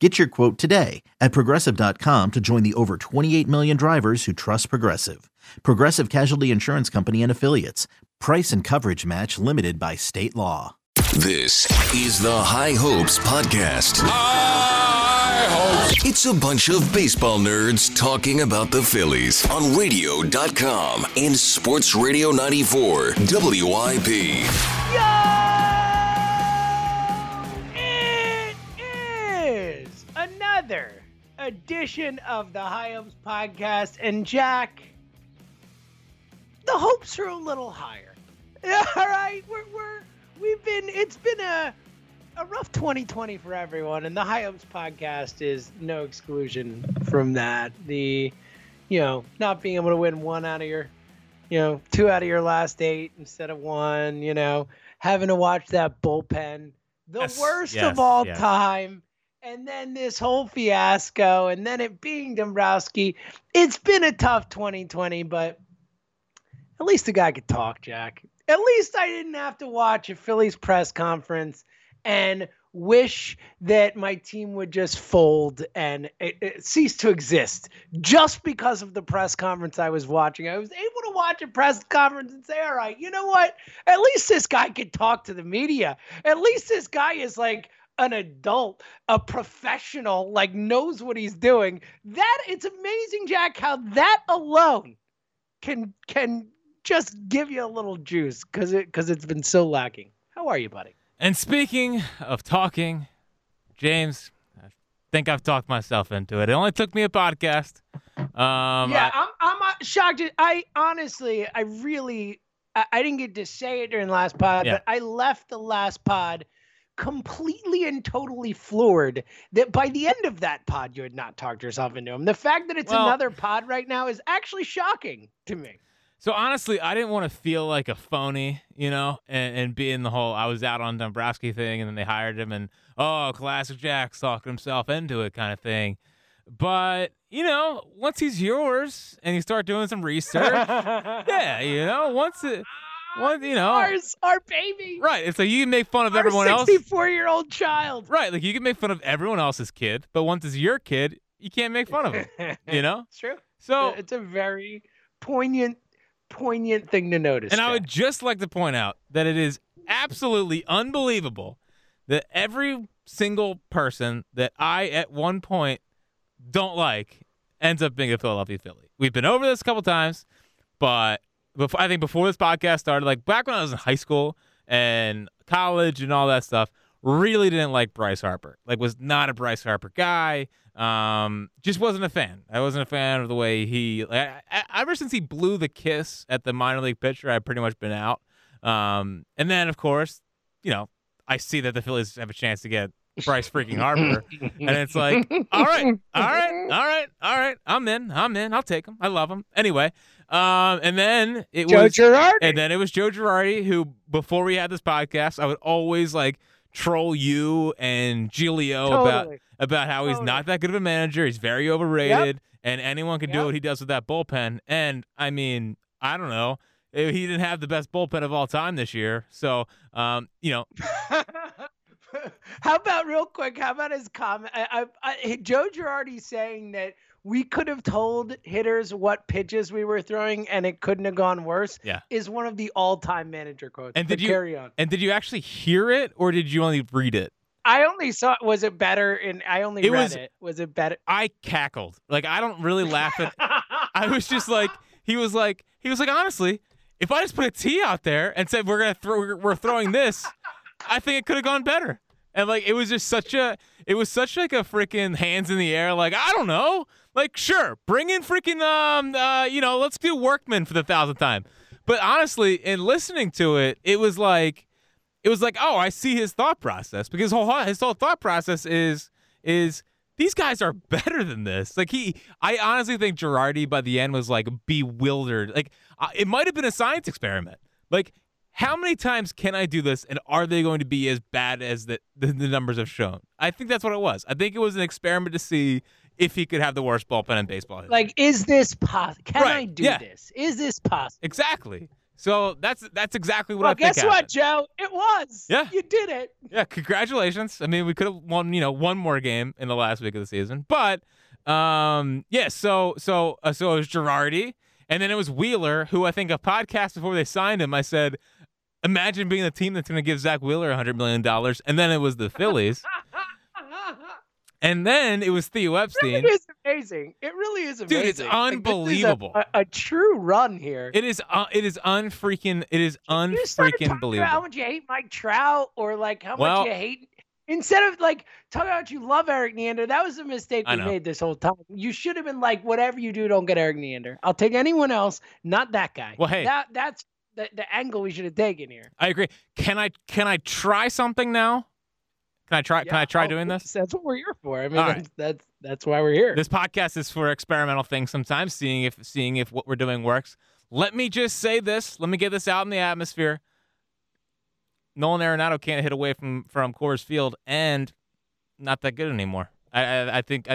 Get your quote today at Progressive.com to join the over 28 million drivers who trust Progressive. Progressive Casualty Insurance Company and Affiliates. Price and coverage match limited by state law. This is the High Hopes Podcast. High Hopes! It's a bunch of baseball nerds talking about the Phillies on Radio.com and Sports Radio 94 WIP. Yeah! Another edition of the High Hopes Podcast, and Jack, the hopes are a little higher. All right, it's been a rough 2020 for everyone, and the High Hopes Podcast is no exclusion from that. Not being able to win two out of your last eight instead of one, having to watch that bullpen, the worst of all time. And then this whole fiasco, and then it being Dombrowski. It's been a tough 2020, but at least the guy could talk, Jack. At least I didn't have to watch a Phillies press conference and wish that my team would just fold and cease to exist just because of the press conference I was watching. I was able to watch a press conference and say, all right, you know what? At least this guy could talk to the media. At least this guy is like an adult, a professional, knows what he's doing. That it's amazing, Jack, how that alone can just give you a little juice because it's been so lacking. How are you, buddy? And speaking of talking, James, I think I've talked myself into it. It only took me a podcast. I'm shocked. I didn't get to say it during the last pod, but I left the last pod completely and totally floored that by the end of that pod you had not talked yourself into him. The fact that it's another pod right now is actually shocking to me. So honestly, I didn't want to feel like a phony, and be in the whole I was out on Dombrowski thing, and then they hired him, and classic Jack's talking himself into it kind of thing. But once he's yours and you start doing some research, our baby. Right. And so you can make fun of everyone else. 64-year-old child. Right. You can make fun of everyone else's kid, but once it's your kid, you can't make fun of him. It's true. So it's a very poignant thing to notice. And Jack, I would just like to point out that it is absolutely unbelievable that every single person that I at one point don't like ends up being a Philadelphia Philly. We've been over this a couple times, but I think before this podcast started, back when I was in high school and college and all that stuff, really didn't like Bryce Harper. Was not a Bryce Harper guy. Just wasn't a fan. I wasn't a fan of the way he. Ever since he blew the kiss at the minor league pitcher, I've pretty much been out. And then, of course, I see that the Phillies have a chance to get Bryce freaking Harper, and it's all right. I'm in. I'll take him. I love him. Anyway, and then it was Joe Girardi. And then it was Joe Girardi, who before we had this podcast, I would always troll you and Giglio about how he's not that good of a manager. He's very overrated, and anyone can do what he does with that bullpen. And I mean, I don't know. He didn't have the best bullpen of all time this year, so How about his comment? Joe Girardi saying that we could have told hitters what pitches we were throwing and it couldn't have gone worse is one of the all-time manager quotes. And did you actually hear it, or did you only read it? I only saw it. Was it better? And I only read it. Was it better? I cackled. I don't really laugh at. I was just he was honestly, If I just put a tee out there and said we're throwing this, I think it could have gone better. And like it was just such a freaking hands in the air. Like I don't know. Like sure, bring in freaking let's do Workman for the 1,000th time. But honestly, in listening to it, it was like oh, I see his thought process, because his whole thought process is these guys are better than this. Like I honestly think Girardi by the end was like bewildered. Like it might have been a science experiment. Like how many times can I do this, and are they going to be as bad as the numbers have shown? I think that's what it was. I think it was an experiment to see if he could have the worst bullpen in baseball history. Like, is this possible? Can I do this? Is this possible? Exactly. So that's exactly what I think happened. Well, guess what, Joe? It was. Yeah. You did it. Yeah, congratulations. I mean, we could have won, one more game in the last week of the season. But, so it was Girardi, and then it was Wheeler, who I think a podcast before they signed him, I said, imagine being the team that's going to give Zach Wheeler $100 million, and then it was the Phillies. And then it was Theo Epstein. It really is amazing. It really is amazing. Dude, it's unbelievable. Like, a true run here. It is unfreaking believable. About how much you hate Mike Trout, or like how much you hate. Instead of like talking about you love Eric Neander, that was a mistake we made this whole time. You should have been like, whatever you do, don't get Eric Neander. I'll take anyone else, not that guy. Well, hey, that's the angle we should have taken here. I agree. Can I try something now? Can I try doing this? That's what we're here for. I mean, that's why we're here. This podcast is for experimental things sometimes, seeing if what we're doing works. Let me just say this. Let me get this out in the atmosphere. Nolan Arenado can't hit away from Coors Field, and not that good anymore. I think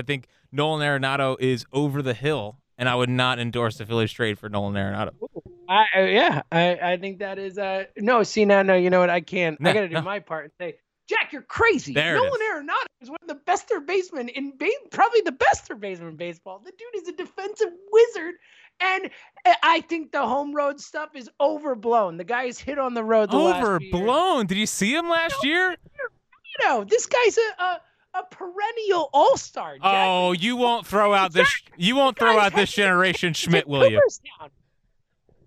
Nolan Arenado is over the hill, and I would not endorse the Phillies trade for Nolan Arenado. Ooh. I think that is you know what? I can't. I got to do my part and say, Jack, you're crazy. Nolan Arenado is one of the best third basemen probably the best third baseman in baseball. The dude is a defensive wizard, and I think the home road stuff is overblown. The guy is hit on the road last year. Did you see him last year? You know, this guy's a perennial all-star, Jack. Oh, you won't throw out this generation Schmidt, will you?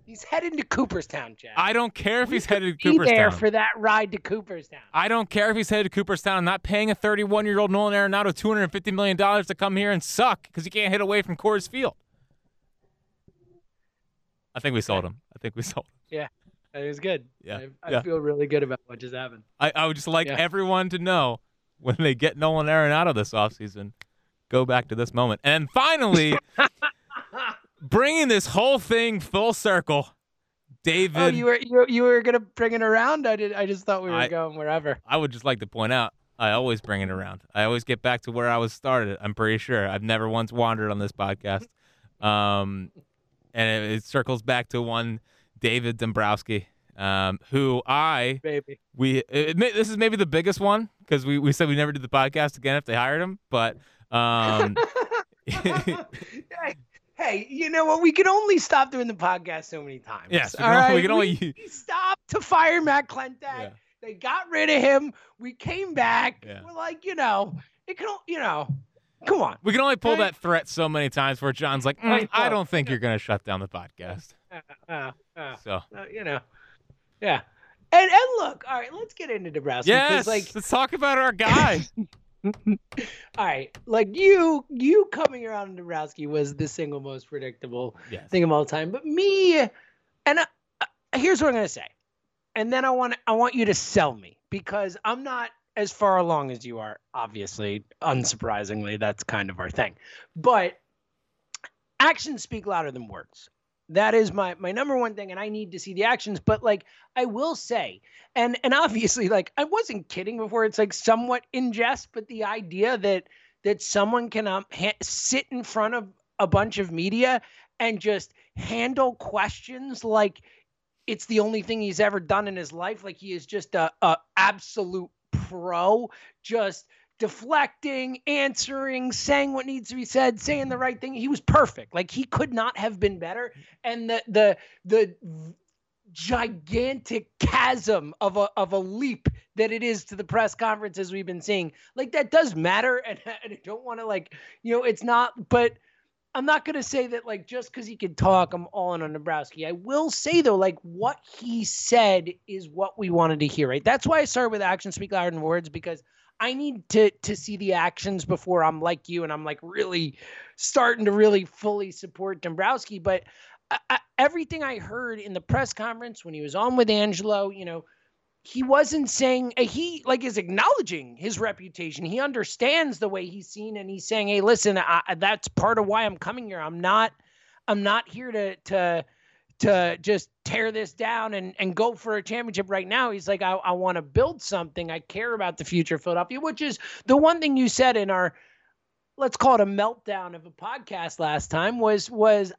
He's headed to Cooperstown, Jack. I don't care if he's headed to Cooperstown. Be there for that ride to Cooperstown. I don't care if he's headed to Cooperstown. I'm not paying a 31-year-old Nolan Arenado $250 million to come here and suck because he can't hit away from Coors Field. I think we sold him. Yeah, it was good. Yeah. I feel really good about what just happened. I would just like everyone to know, when they get Nolan Arenado this offseason, go back to this moment. And finally... bringing this whole thing full circle, David. Oh, you were gonna bring it around. I just thought we were going wherever. I would just like to point out, I always bring it around. I always get back to where I was started. I'm pretty sure I've never once wandered on this podcast, and it circles back to one David Dombrowski, this is maybe the biggest one, because we said we never did the podcast again if they hired him, but. Hey, you know what? We can only stop doing the podcast so many times. Yes, right? We can only stop to fire Matt Klentak. Yeah. They got rid of him. We came back. Yeah. We're like, it can, come on. We can only pull that threat so many times where John's like, I don't think you're going to shut down the podcast. Yeah. And look, all right, let's get into Dombrowski. Yes, let's talk about our guy. All right, like you coming around on Dombrowski was the single most predictable thing of all time. But me, and here's what I'm gonna say, and then I want you to sell me, because I'm not as far along as you are. Obviously, unsurprisingly, that's kind of our thing. But actions speak louder than words. That is my number one thing, and I need to see the actions. But like I will say, and obviously, like I wasn't kidding before. It's like somewhat in jest, but the idea that someone can sit in front of a bunch of media and just handle questions like it's the only thing he's ever done in his life, like he is just a absolute pro, just deflecting, answering, saying what needs to be said, saying the right thing. He was perfect. Like he could not have been better. And the gigantic chasm of a leap that it is to the press conferences we've been seeing, like that does matter. And I don't want to it's not, but I'm not going to say that, like, just because he can talk, I'm all in on Dombrowski. I will say, though, like, what he said is what we wanted to hear, right? That's why I started with actions speak louder than words, because I need to see the actions before I'm like you and I'm, like, really starting to really fully support Dombrowski. But everything I heard in the press conference when he was on with Angelo, you know, he wasn't saying, he like is acknowledging his reputation. He understands the way he's seen, and he's saying, hey, listen, that's part of why I'm coming here. I'm not here to just tear this down and go for a championship right now. He's like, I want to build something. I care about the future of Philadelphia, which is the one thing you said in our, let's call it a meltdown of a podcast last time, was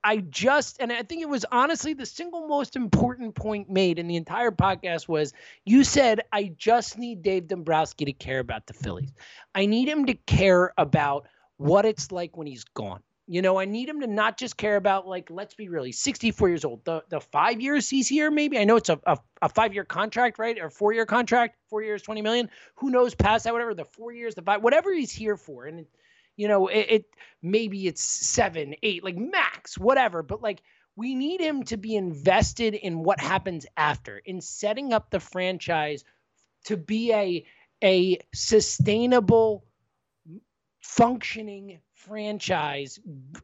I just, and I think it was honestly the single most important point made in the entire podcast was you said, I just need Dave Dombrowski to care about the Phillies. I need him to care about what it's like when he's gone. You know, I need him to not just care about, like, let's be really 64 years old, the 5 years he's here, maybe. I know it's a 5-year contract, right? Or 4-year contract, 4 years, $20 million, who knows past that, whatever the 4 years, the 5, whatever he's here for. And you know, it maybe it's 7, 8, like max, whatever. But like, we need him to be invested in what happens after, in setting up the franchise to be a sustainable, functioning franchise,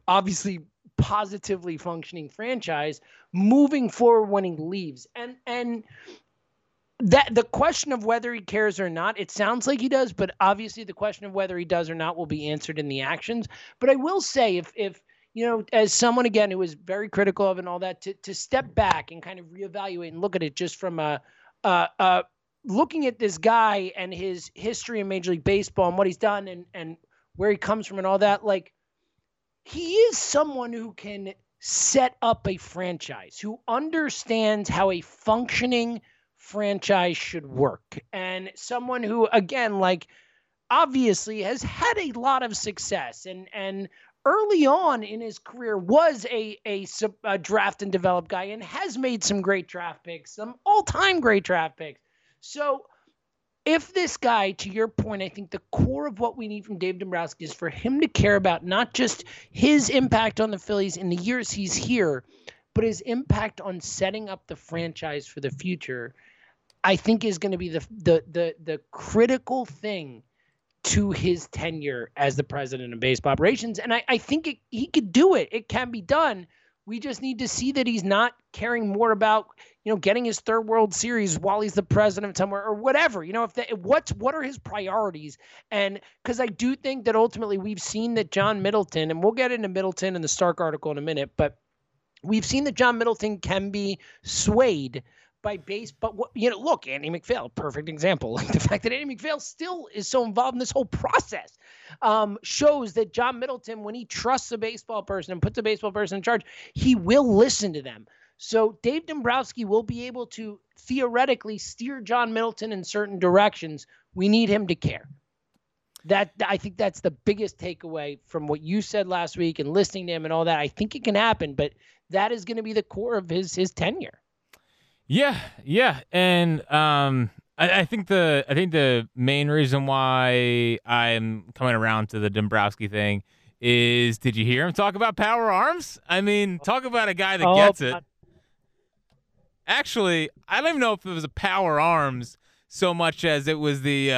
obviously positively functioning franchise, moving forward when he leaves. And that the question of whether he cares or not, it sounds like he does, but obviously the question of whether he does or not will be answered in the actions. But I will say, if you know, as someone, again, who was very critical of and all that, to step back and kind of reevaluate and look at it just from looking at this guy and his history in Major League Baseball and what he's done and where he comes from and all that, like, he is someone who can set up a franchise, who understands how a functioning franchise should work, and someone who, again, like, obviously has had a lot of success and early on in his career was a draft and develop guy and has made some great draft picks, some all-time great draft picks. So if this guy, to your point, I think the core of what we need from Dave Dombrowski is for him to care about not just his impact on the Phillies in the years he's here, but his impact on setting up the franchise for the future, I think, is going to be the critical thing to his tenure as the president of baseball operations. And I think he could do it. It can be done. We just need to see that he's not caring more about, you know, getting his third World Series while he's the president of somewhere or whatever. You know, if that, what are his priorities? And because I do think that ultimately we've seen that John Middleton, and we'll get into Middleton in the Stark article in a minute, but we've seen that John Middleton can be swayed by base, but you know, look, Andy McPhail, perfect example. Like, the fact that Andy McPhail still is so involved in this whole process shows that John Middleton, when he trusts a baseball person and puts a baseball person in charge, he will listen to them. So Dave Dombrowski will be able to theoretically steer John Middleton in certain directions. We need him to care. That, I think that's the biggest takeaway from what you said last week and listening to him and all that. I think it can happen, but that is going to be the core of his tenure. Yeah. And I think the main reason why I'm coming around to the Dombrowski thing is, did you hear him talk about power arms? I mean, talk about a guy that gets it. Actually, I don't even know if it was a power arms so much as it was the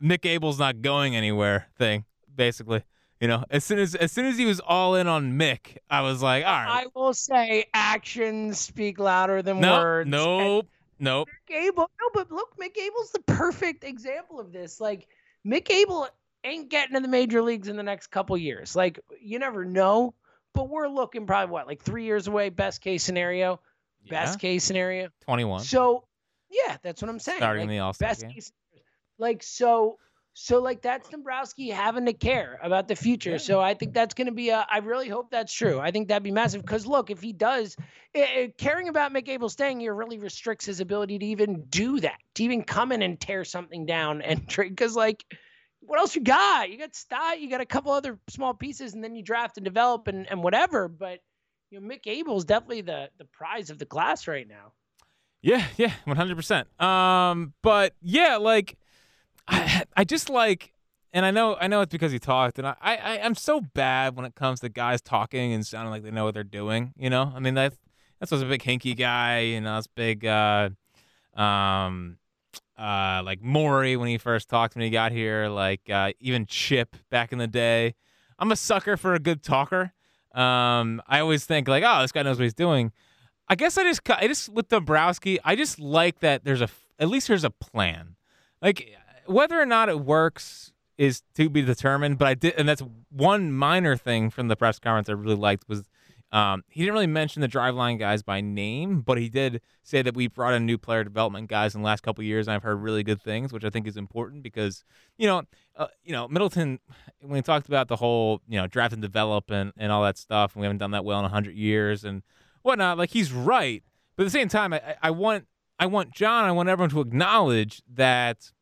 Mick Abel's not going anywhere thing, basically. You know, as soon as he was all in on Mick, I was like, all right. I will say, actions speak louder than words. Nope. Mick Abel, no, but look, Mick Abel's the perfect example of this. Like, Mick Abel ain't getting to the major leagues in the next couple years. Like, you never know, but we're looking probably, what, like 3 years away, best case scenario. 21. So, yeah, that's what I'm saying. Starting the All-Star game. Best case. Like, so like, that's Dombrowski having to care about the future. So I think that's going to be I really hope that's true. I think that'd be massive because, look, if he does, caring about Mick Abel staying here really restricts his ability to even do that, to even come in and tear something down and trade. Because, like, what else you got? You got Stott, you got a couple other small pieces, and then you draft and develop and whatever. But, you know, Mick Abel's definitely the prize of the class right now. Yeah, 100%. But, yeah, like, I just like And I know it's because he talked, and I'm so bad when it comes to guys talking and sounding like they know what they're doing. You know, I mean that's was a big hinky guy, you know, it's big, like Maury when he first talked when he got here, like even Chip back in the day. I'm a sucker for a good talker. I always think like, oh, this guy knows what he's doing. I guess I just with Dombrowski, I just like that there's at least there's a plan, like whether or not it works is to be determined, but and that's one minor thing from the press conference I really liked was he didn't really mention the Driveline guys by name, but he did say that we brought in new player development guys in the last couple of years, and I've heard really good things, which I think is important because, Middleton, when he talked about the whole, draft and develop and all that stuff, and we haven't done that well in 100 years and whatnot, like he's right. But at the same time, I want everyone to acknowledge that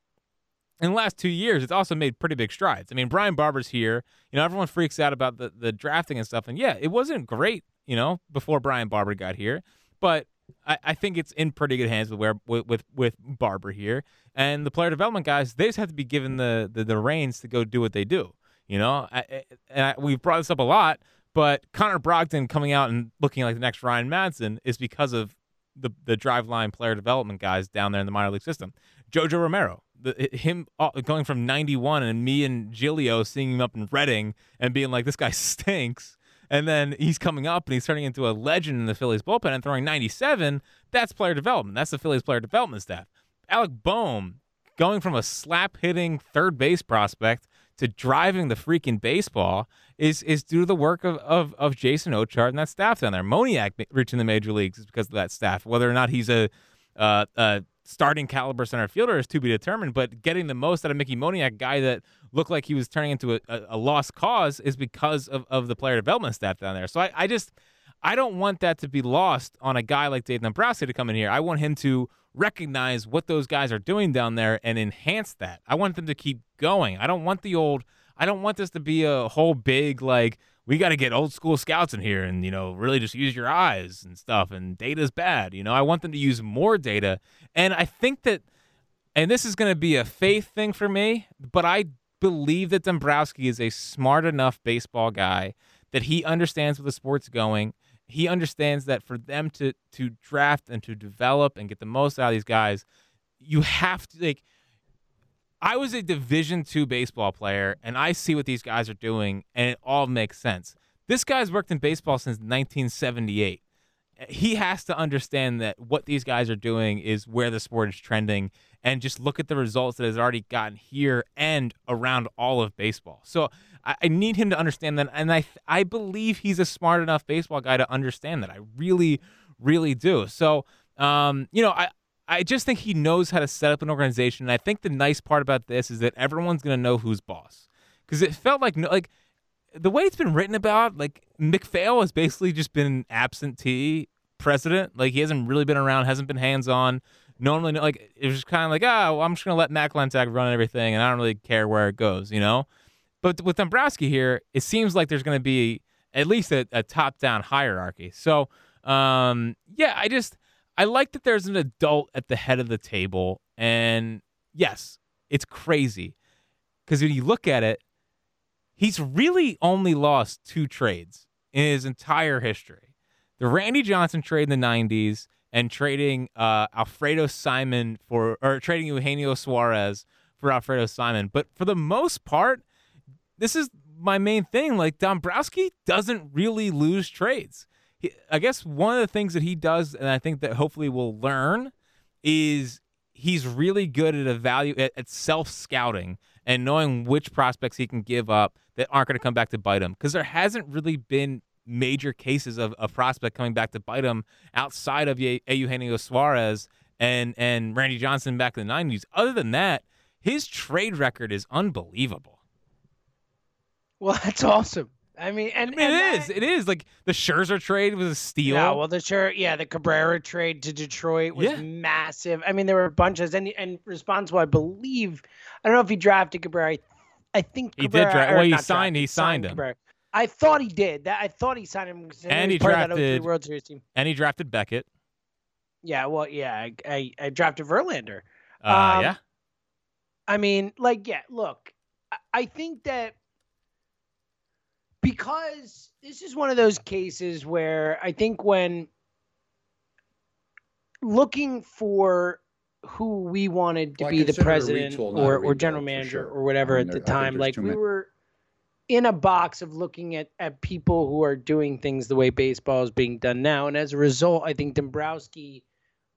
in the last 2 years, it's also made pretty big strides. I mean, Brian Barber's here. Everyone freaks out about the drafting and stuff. And, yeah, it wasn't great, before Brian Barber got here. But I think it's in pretty good hands with Barber here. And the player development guys, they just have to be given the reins to go do what they do. We've brought this up a lot, but Connor Brogdon coming out and looking like the next Ryan Madsen is because of the Driveline player development guys down there in the minor league system. Jojo Romero. Him going from 91 and me and Gilio seeing him up in Reading and being like, this guy stinks. And then he's coming up and he's turning into a legend in the Phillies bullpen and throwing 97. That's player development. That's the Phillies player development staff. Alec Boehm going from a slap-hitting third base prospect to driving the freaking baseball is due to the work of Jason Ochart and that staff down there. Moniak reaching the major leagues is because of that staff. Whether or not he's a starting caliber center fielder is to be determined, but getting the most out of Mickey Moniak, a guy that looked like he was turning into a lost cause, is because of the player development staff down there. So I don't want that to be lost on a guy like David Dombrowski to come in here. I want him to recognize what those guys are doing down there and enhance that. I want them to keep going. I don't want this to be a whole big, like, we got to get old school scouts in here and, really just use your eyes and stuff, and data's bad. I want them to use more data. And I think that, and this is going to be a faith thing for me, but I believe that Dombrowski is a smart enough baseball guy that he understands where the sport's going. He understands that for them to draft and to develop and get the most out of these guys, you have to, like, I was a Division II baseball player, and I see what these guys are doing, and it all makes sense. This guy's worked in baseball since 1978. He has to understand that what these guys are doing is where the sport is trending, and just look at the results that has already gotten here and around all of baseball. So I need him to understand that, and I believe he's a smart enough baseball guy to understand that. I really, really do. So, I just think he knows how to set up an organization, and I think the nice part about this is that everyone's going to know who's boss. Because it felt like the way it's been written about, like, McPhail has basically just been an absentee president. Like, he hasn't really been around, hasn't been hands-on. Normally, like, it was just kind of like, I'm just going to let Matt Klentak run everything, and I don't really care where it goes, But with Dombrowski here, it seems like there's going to be at least a top-down hierarchy. So, I like that there's an adult at the head of the table, and yes, it's crazy because when you look at it, he's really only lost two trades in his entire history. The Randy Johnson trade in the 90s and trading Alfredo Simon trading Eugenio Suarez for Alfredo Simon. But for the most part, this is my main thing. Like, Dombrowski doesn't really lose trades. I guess one of the things that he does, and I think that hopefully we'll learn, is he's really good at self-scouting and knowing which prospects he can give up that aren't going to come back to bite him. Because there hasn't really been major cases of a prospect coming back to bite him outside of Eugenio Suarez and Randy Johnson back in the 90s. Other than that, his trade record is unbelievable. Well, that's awesome. I mean, it is like the Scherzer trade was a steal. Yeah, well, the Cabrera trade to Detroit was massive. I mean, there were a bunch of and responsible. I believe, I don't know if he drafted Cabrera. I think Cabrera, he did draft. Well, he signed him. Cabrera. I thought he did. I thought he signed him. And he drafted World Series team. And he drafted Beckett. Yeah. Well, yeah. I drafted Verlander. I mean, like, yeah. Look, I think that because this is one of those cases where I think when looking for who we wanted to be the president or general manager or whatever at the time, like we were in a box of looking at people who are doing things the way baseball is being done now. And as a result, I think Dombrowski,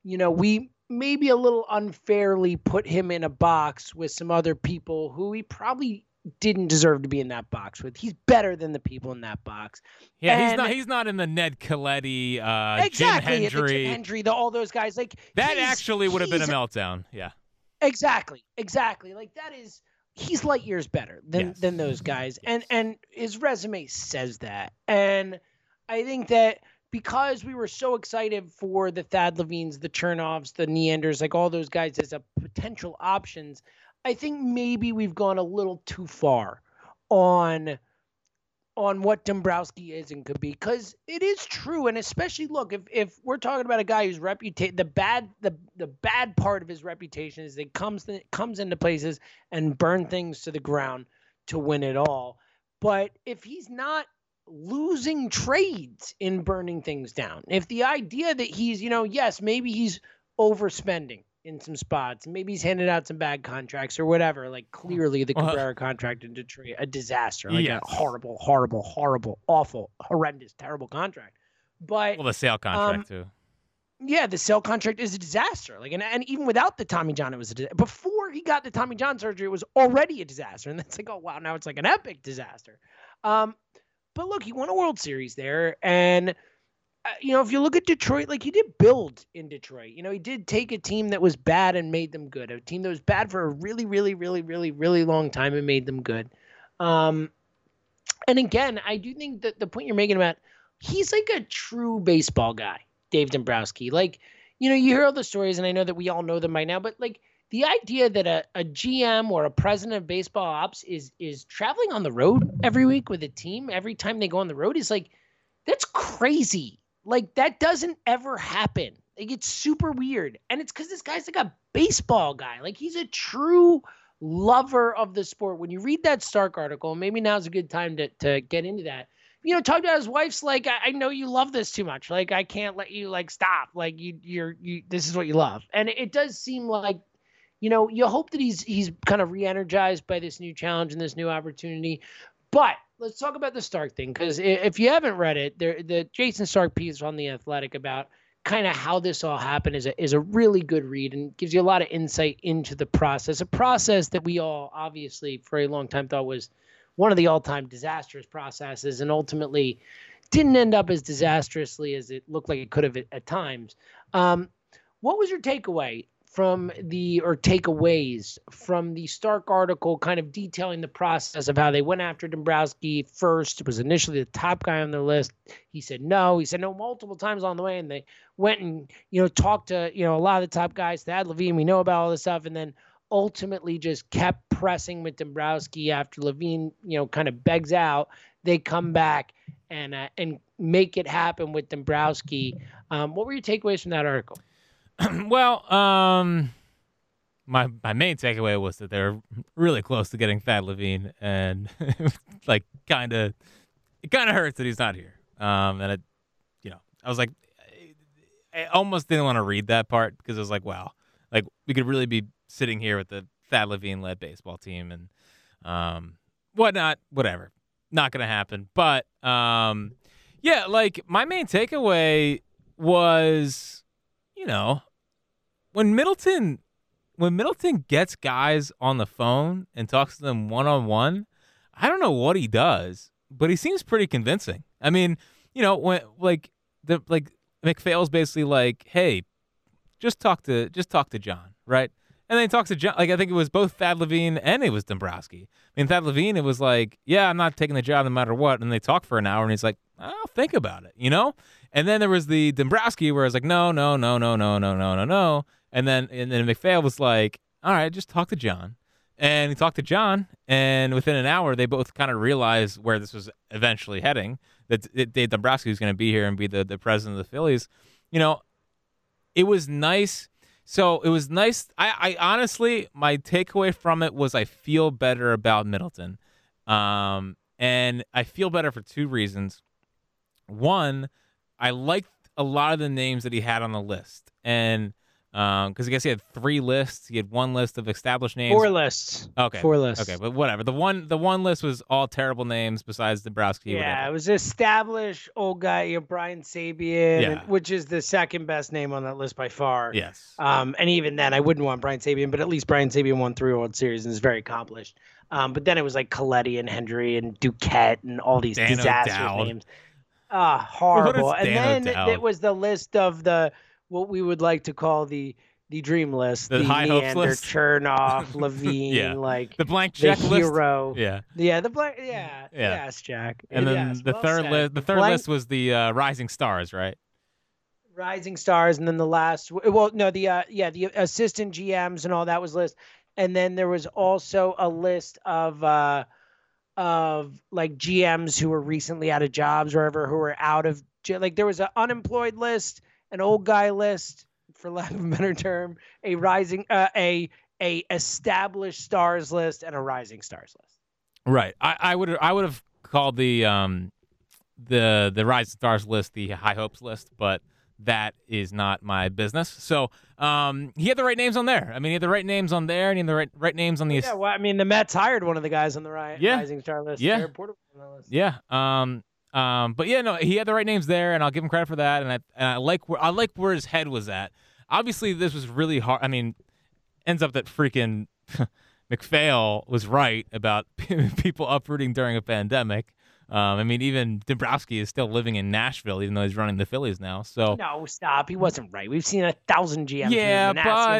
you know, we maybe a little unfairly put him in a box with some other people who he probably didn't deserve to be in that box with. He's better than the people in that box. Yeah, and he's not in the Ned Colletti, exactly, Jim Hendry, all those guys. Like that actually would have been a meltdown. Yeah. Exactly. Like that is, he's light years better than those guys. Yes. And his resume says that. And I think that because we were so excited for the Thad Levines, the Chernoffs, the Neanders, like all those guys as a potential options, I think maybe we've gone a little too far on what Dombrowski is and could be, because it is true. And especially, look, if we're talking about a guy who's the bad part of his reputation is that it comes into places and burn things to the ground to win it all. But if he's not losing trades in burning things down, if the idea that he's, you know, yes, maybe he's overspending in some spots, maybe he's handed out some bad contracts or whatever, like clearly the Cabrera contract in Detroit, a disaster, like a horrible, awful, horrendous, terrible contract. But the Sale contract too. Yeah, the Sale contract is a disaster. Like, and even without the Tommy John, it was a disaster. Before he got the Tommy John surgery, it was already a disaster. And that's like, oh wow, now it's like an epic disaster. But look, he won a World Series there, and you know, if you look at Detroit, like he did build in Detroit. You know, he did take a team that was bad and made them good. A team that was bad for a really, really, really, really, really long time and made them good. And again, I do think that the point you're making about he's like a true baseball guy, Dave Dombrowski. Like, you know, you hear all the stories, and I know that we all know them by now, but like the idea that a GM or a president of baseball ops is traveling on the road every week with a team every time they go on the road is like, that's crazy. Like, that doesn't ever happen. Like, it's super weird. And it's because this guy's like a baseball guy. Like, he's a true lover of the sport. When you read that Stark article, maybe now's a good time to get into that. You know, talk about his wife's like, I know you love this too much. Like, I can't let you, like, stop. Like, you're this is what you love. And it does seem like, you know, you hope that he's kind of re-energized by this new challenge and this new opportunity. But let's talk about the Stark thing, because if you haven't read it, the Jason Stark piece on The Athletic about kind of how this all happened is a really good read and gives you a lot of insight into the process, a process that we all obviously for a long time thought was one of the all-time disastrous processes and ultimately didn't end up as disastrously as it looked like it could have at times. What was your takeaway takeaways from the Stark article kind of detailing the process of how they went after Dombrowski first? It was initially the top guy on their list. He said no multiple times on the way. And they went and, you know, talked to, you know, a lot of the top guys, Thad Levine, we know about all this stuff. And then ultimately just kept pressing with Dombrowski after Levine, you know, kind of begs out. They come back and make it happen with Dombrowski. What were your takeaways from that article? Well, my main takeaway was that they're really close to getting Thad Levine, and like it kind of hurts that he's not here. And I was like, I almost didn't want to read that part because I was like, wow, like we could really be sitting here with the Thad Levine-led baseball team and whatnot, whatever. Not gonna happen. But yeah, like my main takeaway was, you know, when Middleton gets guys on the phone and talks to them one-on-one, I don't know what he does, but he seems pretty convincing. I mean, you know, when like McPhail's basically like, "Hey, just talk to John," right? And then he talks to John. Like I think it was both Thad Levine and it was Dombrowski. I mean, Thad Levine, it was like, "Yeah, I'm not taking the job no matter what." And they talk for an hour, and he's like, "I'll think about it," you know? And then there was the Dombrowski where I was like, no. And then McPhail was like, all right, just talk to John. And he talked to John, and within an hour, they both kind of realized where this was eventually heading, that Dave Dombrowski was going to be here and be the president of the Phillies. You know, it was nice So it was nice. I honestly, my takeaway from it was I feel better about Middleton. And I feel better for two reasons. One, I liked a lot of the names that he had on the list. And because I guess he had three lists. He had one list of established names. Four lists. Okay, but whatever. The one list was all terrible names besides Dombrowski. Yeah, whatever. It was established old guy, Brian Sabian, which is the second best name on that list by far. Yes. And even then, I wouldn't want Brian Sabian, but at least Brian Sabian won three World Series and is very accomplished. But then it was like Coletti and Hendry and Duquette and all these disastrous names. Horrible. Well, and then it was the list of the... what we would like to call the dream list, the High Hopes list, Chernoff, Levine, like the blank check list, Hero, the blank, yes, Jack, and then the third list was the Rising Stars, right? Rising Stars, and then the last, the assistant GMs and all that was list, and then there was also a list of like GMs who were recently out of jobs, or whatever, who were out of like there was an unemployed list. An old guy list, for lack of a better term, a rising, a established stars list, and a rising stars list. Right. I would have called the rising stars list the high hopes list, but that is not my business. So he had the right names on there. I mean, he had the right names on there, and he had the right names on the. Yeah. Well, I mean, the Mets hired one of the guys on the rising star list. Yeah. But yeah, no, he had the right names there, and I'll give him credit for that. And I like where his head was at. Obviously, this was really hard. I mean, ends up that freaking McPhail was right about people uprooting during a pandemic. I mean, even Dombrowski is still living in Nashville, even though he's running the Phillies now. So no, stop. He wasn't right. We've seen 1,000 GMs. Yeah, but I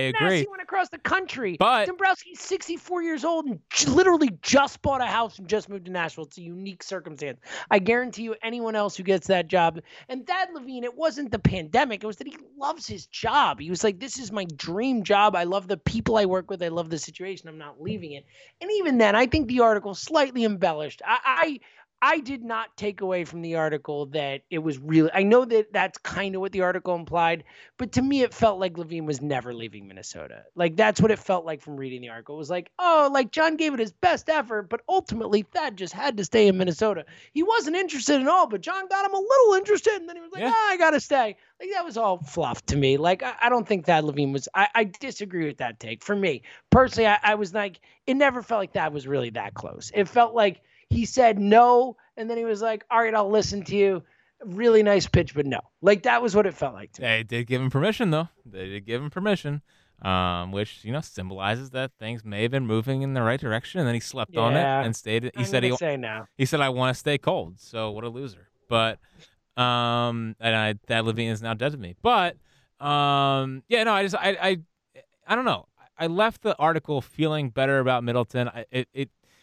agree. He went across the country. But Dombrowski's 64 years old and literally just bought a house and just moved to Nashville. It's a unique circumstance. I guarantee you, anyone else who gets that job, and Thad Levine, it wasn't the pandemic. It was that he loves his job. He was like, "This is my dream job. I love the people I work with. I love the situation. I'm not leaving it." And even then, I think the article slightly embellished. I did not take away from the article that it was really – I know that that's kind of what the article implied, but to me it felt like Levine was never leaving Minnesota. Like that's what it felt like from reading the article. It was like, oh, like John gave it his best effort, but ultimately Thad just had to stay in Minnesota. He wasn't interested at all, but John got him a little interested, and then he was like, I got to stay. Like that was all fluff to me. Like I don't think Thad Levine was – I disagree with that take. For me, personally, I was like – it never felt like Thad was really that close. It felt like – he said no, and then he was like, all right, I'll listen to you. Really nice pitch, but no. Like, that was what it felt like to me. They did give him permission, though. They did give him permission, which, you know, symbolizes that things may have been moving in the right direction, and then he slept on it and stayed. He said, I want to stay cold, so what a loser. But Thad Levine is now dead to me. But, I don't know. I left the article feeling better about Middleton.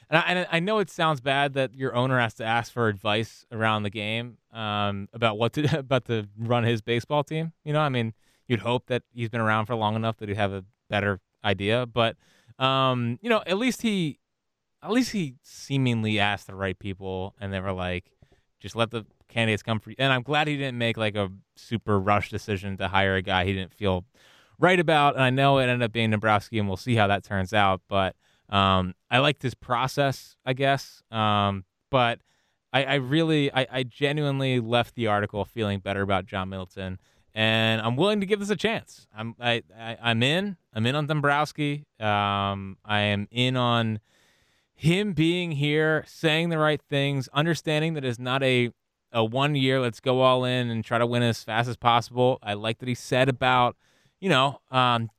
And I know it sounds bad that your owner has to ask for advice around the game about what to run his baseball team. You know, I mean, you'd hope that he's been around for long enough that he'd have a better idea. But you know, at least he seemingly asked the right people, and they were like, just let the candidates come for you. And I'm glad he didn't make like a super rush decision to hire a guy he didn't feel right about. And I know it ended up being Dombrowski, and we'll see how that turns out, but. I liked his process, I guess. But I genuinely left the article feeling better about John Middleton, and I'm willing to give this a chance. I'm in on Dombrowski. I am in on him being here, saying the right things, understanding that it's not a 1 year, let's go all in and try to win as fast as possible. I like that he said about, you know,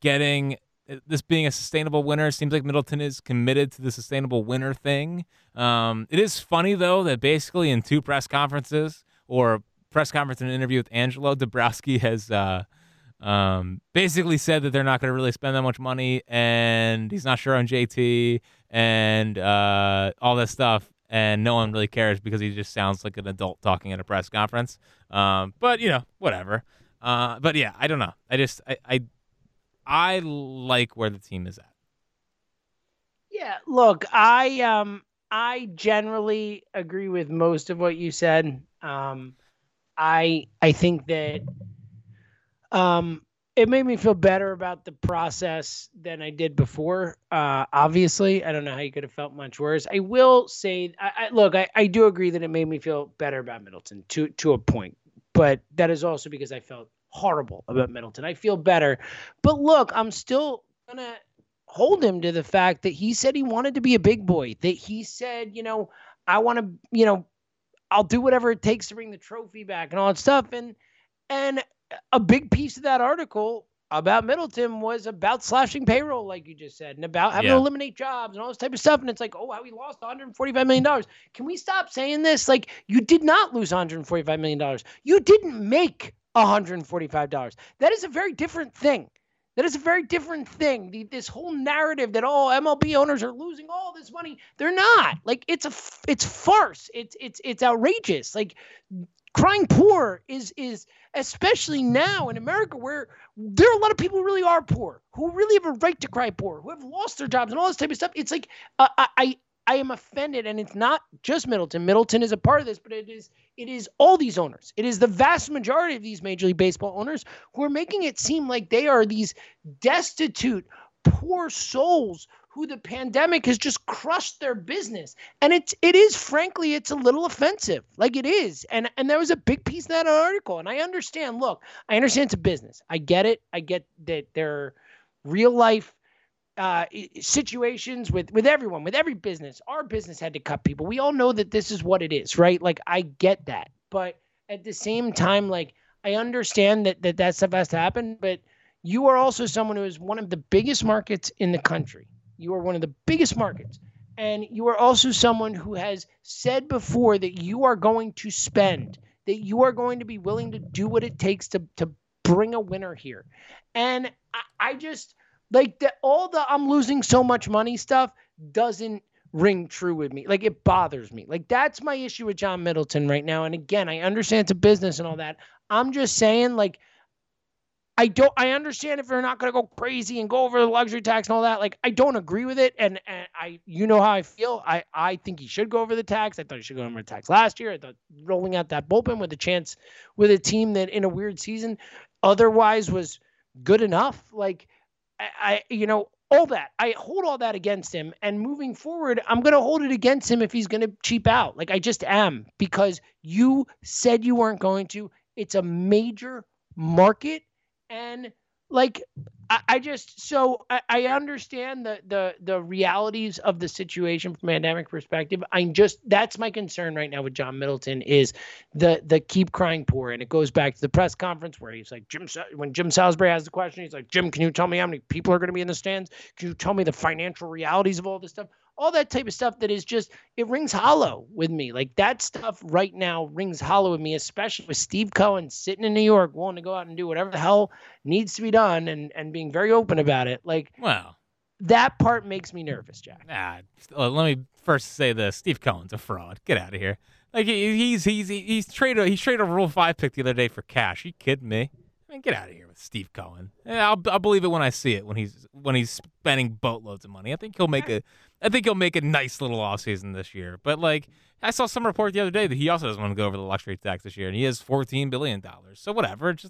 getting this being a sustainable winner. Seems like Middleton is committed to the sustainable winner thing. It is funny, though, that basically in two press conferences, or a press conference and an interview with Angelo, Dombrowski has basically said that they're not going to really spend that much money, and he's not sure on JT and all this stuff, and no one really cares because he just sounds like an adult talking at a press conference. But, you know, whatever. But, yeah, I don't know. I like where the team is at. Yeah, look, I generally agree with most of what you said. I think that it made me feel better about the process than I did before. Obviously, I don't know how you could have felt much worse. I will say, I do agree that it made me feel better about Middleton to a point, but that is also because I felt horrible about Middleton. I feel better, but look, I'm still gonna hold him to the fact that he said he wanted to be a big boy, that he said, you know, I want to, you know, I'll do whatever it takes to bring the trophy back and all that stuff. And a big piece of that article about Middleton was about slashing payroll, like you just said, and about having to eliminate jobs and all this type of stuff. And it's like, oh, how we lost $145 million. Can we stop saying this? Like, you did not lose $145 million. You didn't make $145. That is a very different thing. That is a very different thing. This whole narrative that all MLB owners are losing all this money, they're not. Like, it's farce. It's outrageous. Like, crying poor is especially now in America, where there are a lot of people who really are poor, who really have a right to cry poor, who have lost their jobs and all this type of stuff. It's like I am offended, and it's not just Middleton. Middleton is a part of this, but it is all these owners. It is the vast majority of these Major League Baseball owners who are making it seem like they are these destitute, poor souls who the pandemic has just crushed their business. And it is, frankly, it's a little offensive. Like, it is. And there was a big piece of that article. And I understand, look, I understand it's a business. I get it. I get that there are real life situations with everyone, with every business. Our business had to cut people. We all know that this is what it is, right? Like, I get that. But at the same time, like, I understand that stuff has to happen, but you are also someone who is one of the biggest markets in the country. You are one of the biggest markets. And you are also someone who has said before that you are going to spend, that you are going to be willing to do what it takes to bring a winner here. And I just, like, all the I'm losing so much money stuff doesn't ring true with me. Like, it bothers me. Like, that's my issue with John Middleton right now. And again, I understand it's a business and all that. I'm just saying, like, I understand if they're not going to go crazy and go over the luxury tax and all that. Like, I don't agree with it. And I, you know how I feel. I think he should go over the tax. I thought he should go over the tax last year. I thought rolling out that bullpen with a chance with a team that in a weird season otherwise was good enough. Like, I you know, all that. I hold all that against him. And moving forward, I'm going to hold it against him if he's going to cheap out. Like, I just am, because you said you weren't going to. It's a major market. And like, I understand the realities of the situation from a pandemic perspective. That's my concern right now with John Middleton is the keep crying poor. And it goes back to the press conference where he's like, when Jim Salisbury has the question, he's like, Jim, can you tell me how many people are going to be in the stands? Can you tell me the financial realities of all this stuff? All that type of stuff that is just, it rings hollow with me. Like, that stuff right now rings hollow with me, especially with Steve Cohen sitting in New York, willing to go out and do whatever the hell needs to be done and being very open about it. Like, well, that part makes me nervous, Jack. Let me first say this. Steve Cohen's a fraud. Get out of here. Like, he's traded a Rule 5 pick the other day for cash. Are you kidding me? I mean, get out of here with Steve Cohen. I'll believe it when I see it. When he's spending boatloads of money, I think he'll make a nice little offseason this year. But like, I saw some report the other day that he also doesn't want to go over the luxury tax this year, and he has $14 billion. So whatever, it's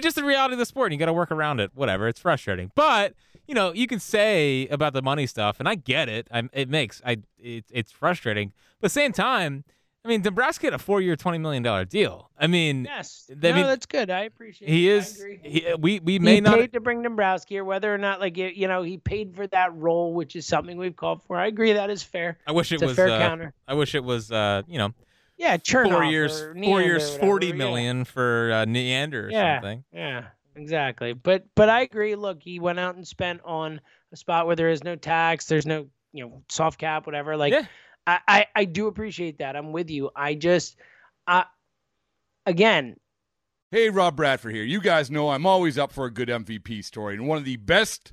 just the reality of the sport, and you got to work around it. Whatever, it's frustrating. But you know, you can say about the money stuff, and I get it. It's frustrating, but at the same time, I mean, Dombrowski had a 4-year, $20 million deal. I mean, yes, that's good. I appreciate. He it. Is. I agree. We may he not paid to bring Dombrowski, or whether or not, like, you know, he paid for that role, which is something we've called for. I agree, that is fair. I wish it was a fair counter. I wish it was, you know, yeah, Chernoff 4 years, or 4 years, whatever, $40 million for Neander or something. Yeah, exactly. But I agree. Look, he went out and spent on a spot where there is no tax, there's no, you know, soft cap, whatever. Like. Yeah. I do appreciate that. I'm with you. I just, again. Hey, Rob Bradford here. You guys know I'm always up for a good MVP story. And one of the best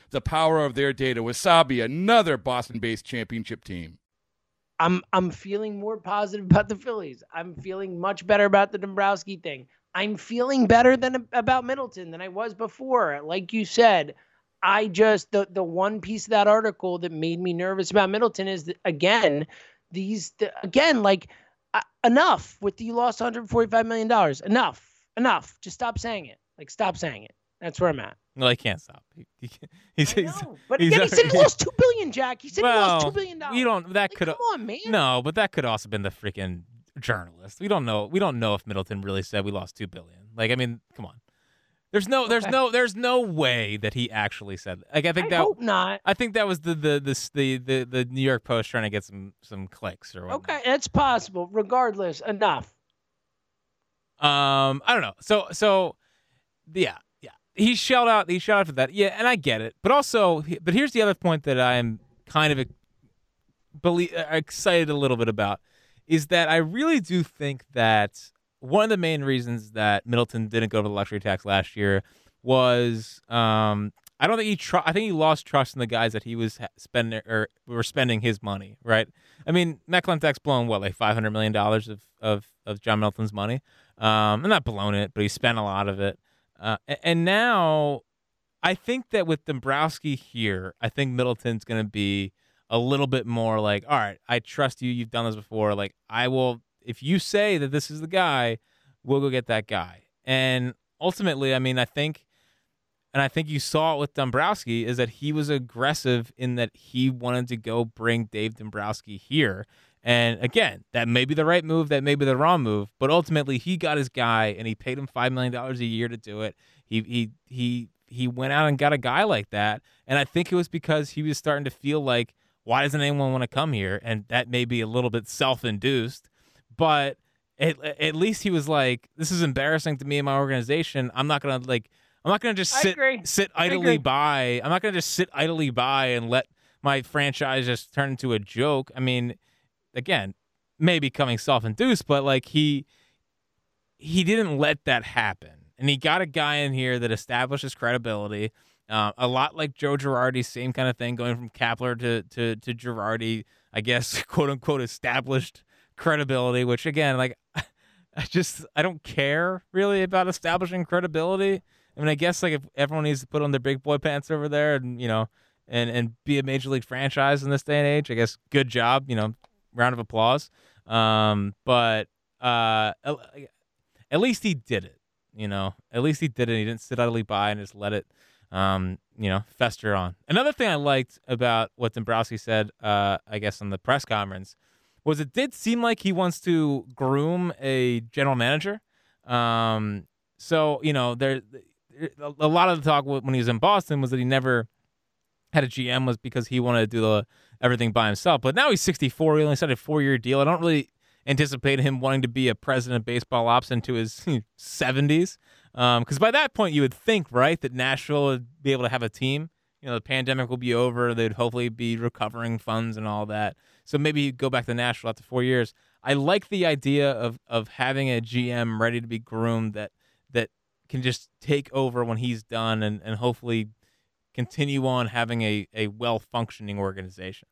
the power of their data. Wasabi, another Boston-based championship team. I'm feeling more positive about the Phillies. I'm feeling much better about the Dombrowski thing. I'm feeling better than about Middleton than I was before. Like you said, I just, the one piece of that article that made me nervous about Middleton is that, again, enough with the, you lost $145 million. Enough. Just stop saying it. Stop saying it. That's where I'm at. No, I can't stop. He said he lost $2 billion, Jack. He said he lost $2 billion. You don't. That could. Come on, man. No, but that could also have been the freaking journalist. We don't know. We don't know if Middleton really said we lost $2 billion. Come on. There's no way that he actually said that. I hope not. I think that was the New York Post trying to get some clicks or whatnot. Okay, it's possible. Regardless, enough. I don't know. So, yeah. He shelled out for that. Yeah, and I get it. But also, but here's the other point that I'm kind of excited a little bit about is that I really do think that one of the main reasons that Middleton didn't go to the luxury tax last year was I think he lost trust in the guys that he was spending his money, right? I mean, Matt Klentak's blown $500 million of John Middleton's money. I'm not blown it, but he spent a lot of it. And now I think that with Dombrowski here, I think Middleton's going to be a little bit more all right, I trust you. You've done this before. I will. If you say that this is the guy, we'll go get that guy. And ultimately, I think you saw it with Dombrowski is that he was aggressive in that he wanted to go bring Dave Dombrowski here. And again, that may be the right move, that may be the wrong move, but ultimately he got his guy and he paid him $5 million a year to do it. He went out and got a guy like that. And I think it was because he was starting to feel like, why doesn't anyone want to come here? And that may be a little bit self-induced. But at least he was like, "This is embarrassing to me and my organization. I'm not gonna just sit idly by and let my franchise just turn into a joke." I mean, again, maybe coming self-induced, but he didn't let that happen, and he got a guy in here that establishes credibility. A lot like Joe Girardi, same kind of thing, going from Kapler to Girardi, I guess, quote unquote, established credibility, which again, I don't care really about establishing credibility. I mean, I guess if everyone needs to put on their big boy pants over there and, and be a major league franchise in this day and age, I guess good job, round of applause. But at least he did it, at least he did it. He didn't sit idly by and just let it, fester on. Another thing I liked about what Dombrowski said, I guess on the press conference, was it did seem like he wants to groom a general manager. There a lot of the talk when he was in Boston was that he never had a GM was because he wanted to do everything by himself. But now he's 64. He only signed a 4-year deal. I don't really anticipate him wanting to be a president of baseball ops into his 70s. Because by that point, you would think, right, that Nashville would be able to have a team. The pandemic will be over. They'd hopefully be recovering funds and all that. So maybe you go back to Nashville after 4 years. I like the idea of having a GM ready to be groomed that can just take over when he's done and hopefully continue on having a well-functioning organization.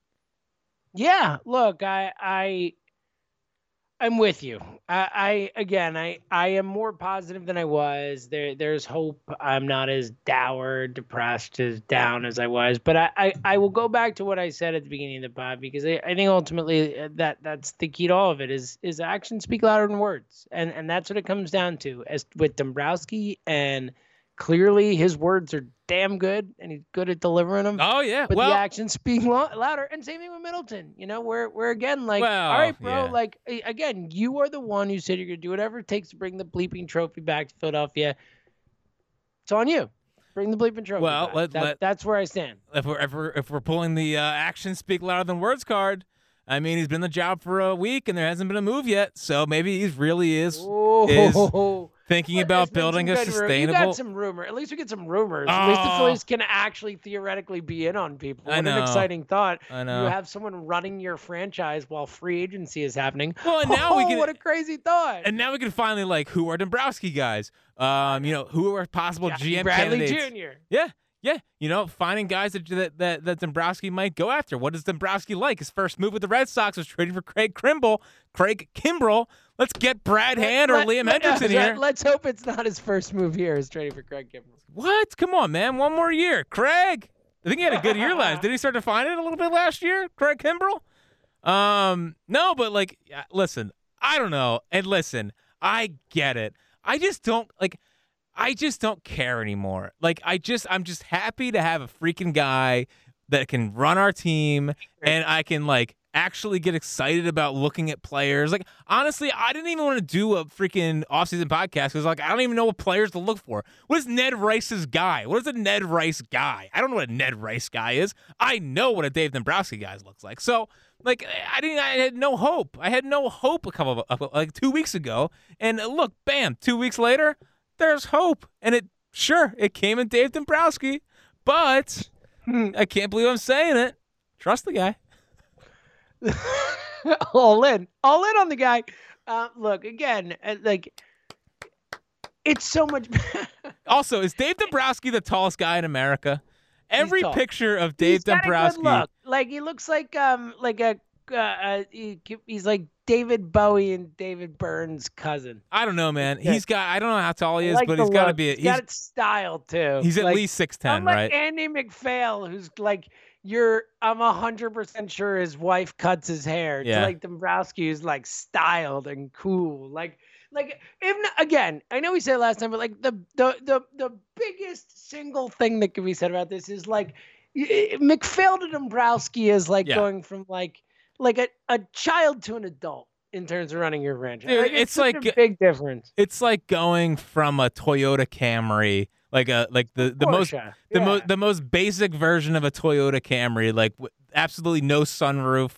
Yeah, look, I I'm with you. I am more positive than I was. There's hope. I'm not as dour, depressed, as down as I was. But I will go back to what I said at the beginning of the pod, because I think ultimately that's the key to all of it is actions speak louder than words. And that's what it comes down to. As with Dombrowski, and clearly his words are damn good, and he's good at delivering them. Oh, yeah. But the actions speak louder. And same thing with Middleton. You know, we're again like, all right, bro, like, again, you are the one who said you're going to do whatever it takes to bring the bleeping trophy back to Philadelphia. It's on you. Bring the bleeping trophy back. That's where I stand. If we're pulling the actions speak louder than words card, I mean, he's been in the job for a week, and there hasn't been a move yet. So maybe he really is thinking about building a sustainable. You got some rumor. At least we get some rumors. Oh. At least the Phillies can actually theoretically be in on people. What an exciting thought. I know. You have someone running your franchise while free agency is happening. Well, and now what a crazy thought. And now we can finally, like, who are Dombrowski guys? You know, who are possible GM Bradley candidates? Jr. Yeah. You know, finding guys that Dombrowski might go after. What is Dombrowski like? His first move with the Red Sox was trading for Craig Kimbrell. Let's get Brad Hand or Liam Hendriks in here. Let's hope it's not his first move here is trading for Craig Kimbrell. What? Come on, man. One more year. Craig. I think he had a good year last. Did he start to find it a little bit last year? Craig Kimbrell? No, but, like, listen, I don't know. And listen, I get it. I just don't care anymore. Like, I'm just happy to have a freaking guy that can run our team, and I can, like, actually get excited about looking at players. Like, honestly, I didn't even want to do a freaking offseason podcast because, like, I don't even know what players to look for. What is Ned Rice's guy? What is a Ned Rice guy? I don't know what a Ned Rice guy is. I know what a Dave Dombrowski guy looks like. So, like, I had no hope. I had no hope a couple of, like, 2 weeks ago. And look, bam, 2 weeks later, there's hope. And it came in Dave Dombrowski, but I can't believe I'm saying it. Trust the guy. All in on the guy. Look, again, like, it's so much. Also, is Dave Dombrowski the tallest guy in America? Every picture of Dave Dombrowski, like, he looks like a he's like David Bowie and David Byrne's cousin. I don't know, man. He's got, I don't know how tall he is, like, but he's got to be. He's got style too. He's at, like, least 6'10", right? Andy McPhail, who's like, I'm 100% sure his wife cuts his hair. Yeah. To, like, Dombrowski, who's, like, styled and cool. Like, even again, I know we said it last time, but, like, the biggest single thing that can be said about this is, like, McPhail to Dombrowski is, like, going from, like a child to an adult in terms of running your franchise. Dude, like, it's like a big difference. It's like going from a Toyota Camry, the most basic version of a Toyota Camry, like, absolutely no sunroof.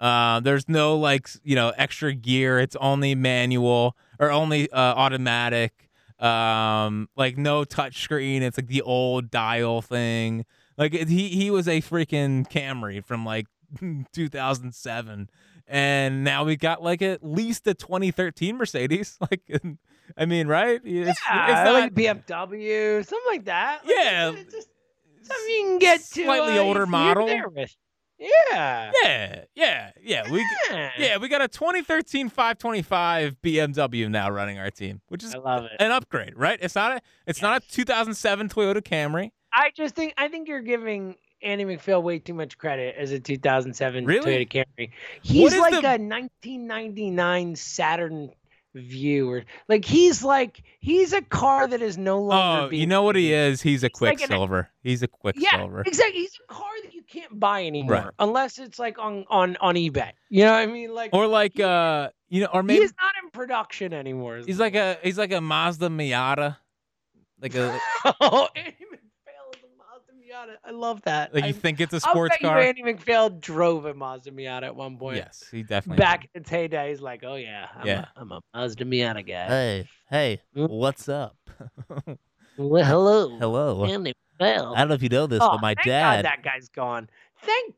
There's no, like, you know, extra gear. It's only manual or only automatic. Like, no touchscreen. It's like the old dial thing. Like, he was a freaking Camry from, like, 2007, and now we got, like, at least a 2013 Mercedes. Like, I mean, right? It's not like BMW, something like that. Like, yeah, it's just something you can get to. Slightly older model. Yeah. We got a 2013 525 BMW now running our team, which is an upgrade, right? It's not a 2007 Toyota Camry. I think you're giving Andy McPhail way too much credit as a 2007 Toyota Camry. He's like a 1999 Saturn Vue, or, like, he's a car that is no longer. Oh, you know what he is? He's a Quicksilver. He's a Quicksilver. Yeah, exactly. He's a car that you can't buy anymore, right, unless it's, like, on eBay. You know what I mean? Like, or like you know, or maybe he's not in production anymore. He's like a Mazda Miata, like a. I love that. Like, you think it's a sports car? Randy McPhail drove a Mazda Miata at one point. Yes, he definitely did. In its heyday, he's like, oh, yeah, I'm a Mazda Miata guy. Hey, what's up? Well, hello. Andy McPhail. I don't know if you know this, but my dad. Thank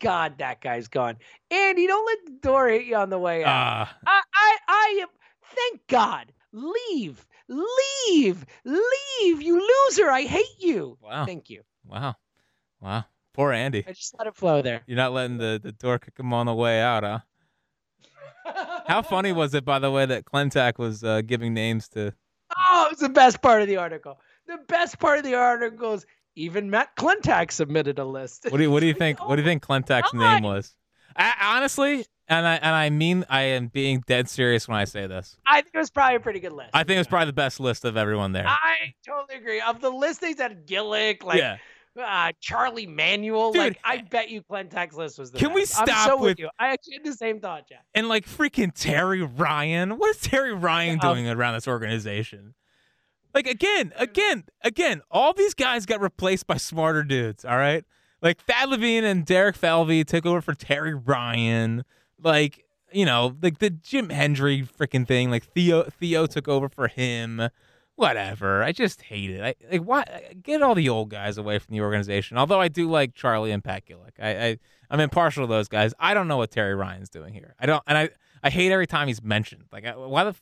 God that guy's gone. Andy, don't let the door hit you on the way out. Thank God. Leave. You loser. I hate you. Wow. Thank you. Wow. Poor Andy. I just let it flow there. You're not letting the door kick him on the way out, huh? How funny was it, by the way, that Klentak was giving names to... Oh, it was the best part of the article. The best part of the article is even Matt Klentak submitted a list. What do you think? What do you think Klentak's name was? Honestly, I am being dead serious when I say this. I think it was probably a pretty good list. I think it was probably the best list of everyone there. I totally agree. Of the list they had, Gillick, Charlie Manuel, dude, I bet you Klentak's list was the best. Can we stop? I'm so with you. I actually had the same thought, Jack. And freaking Terry Ryan. What is Terry Ryan doing around this organization? Again, all these guys got replaced by smarter dudes, all right? Thad Levine and Derek Falvey took over for Terry Ryan. The Jim Hendry freaking thing. Theo took over for him. Whatever. I just hate it. Why get all the old guys away from the organization? Although I do like Charlie and Pat Gillick. I'm impartial to those guys. I don't know what Terry Ryan's doing here. I hate every time he's mentioned. Why the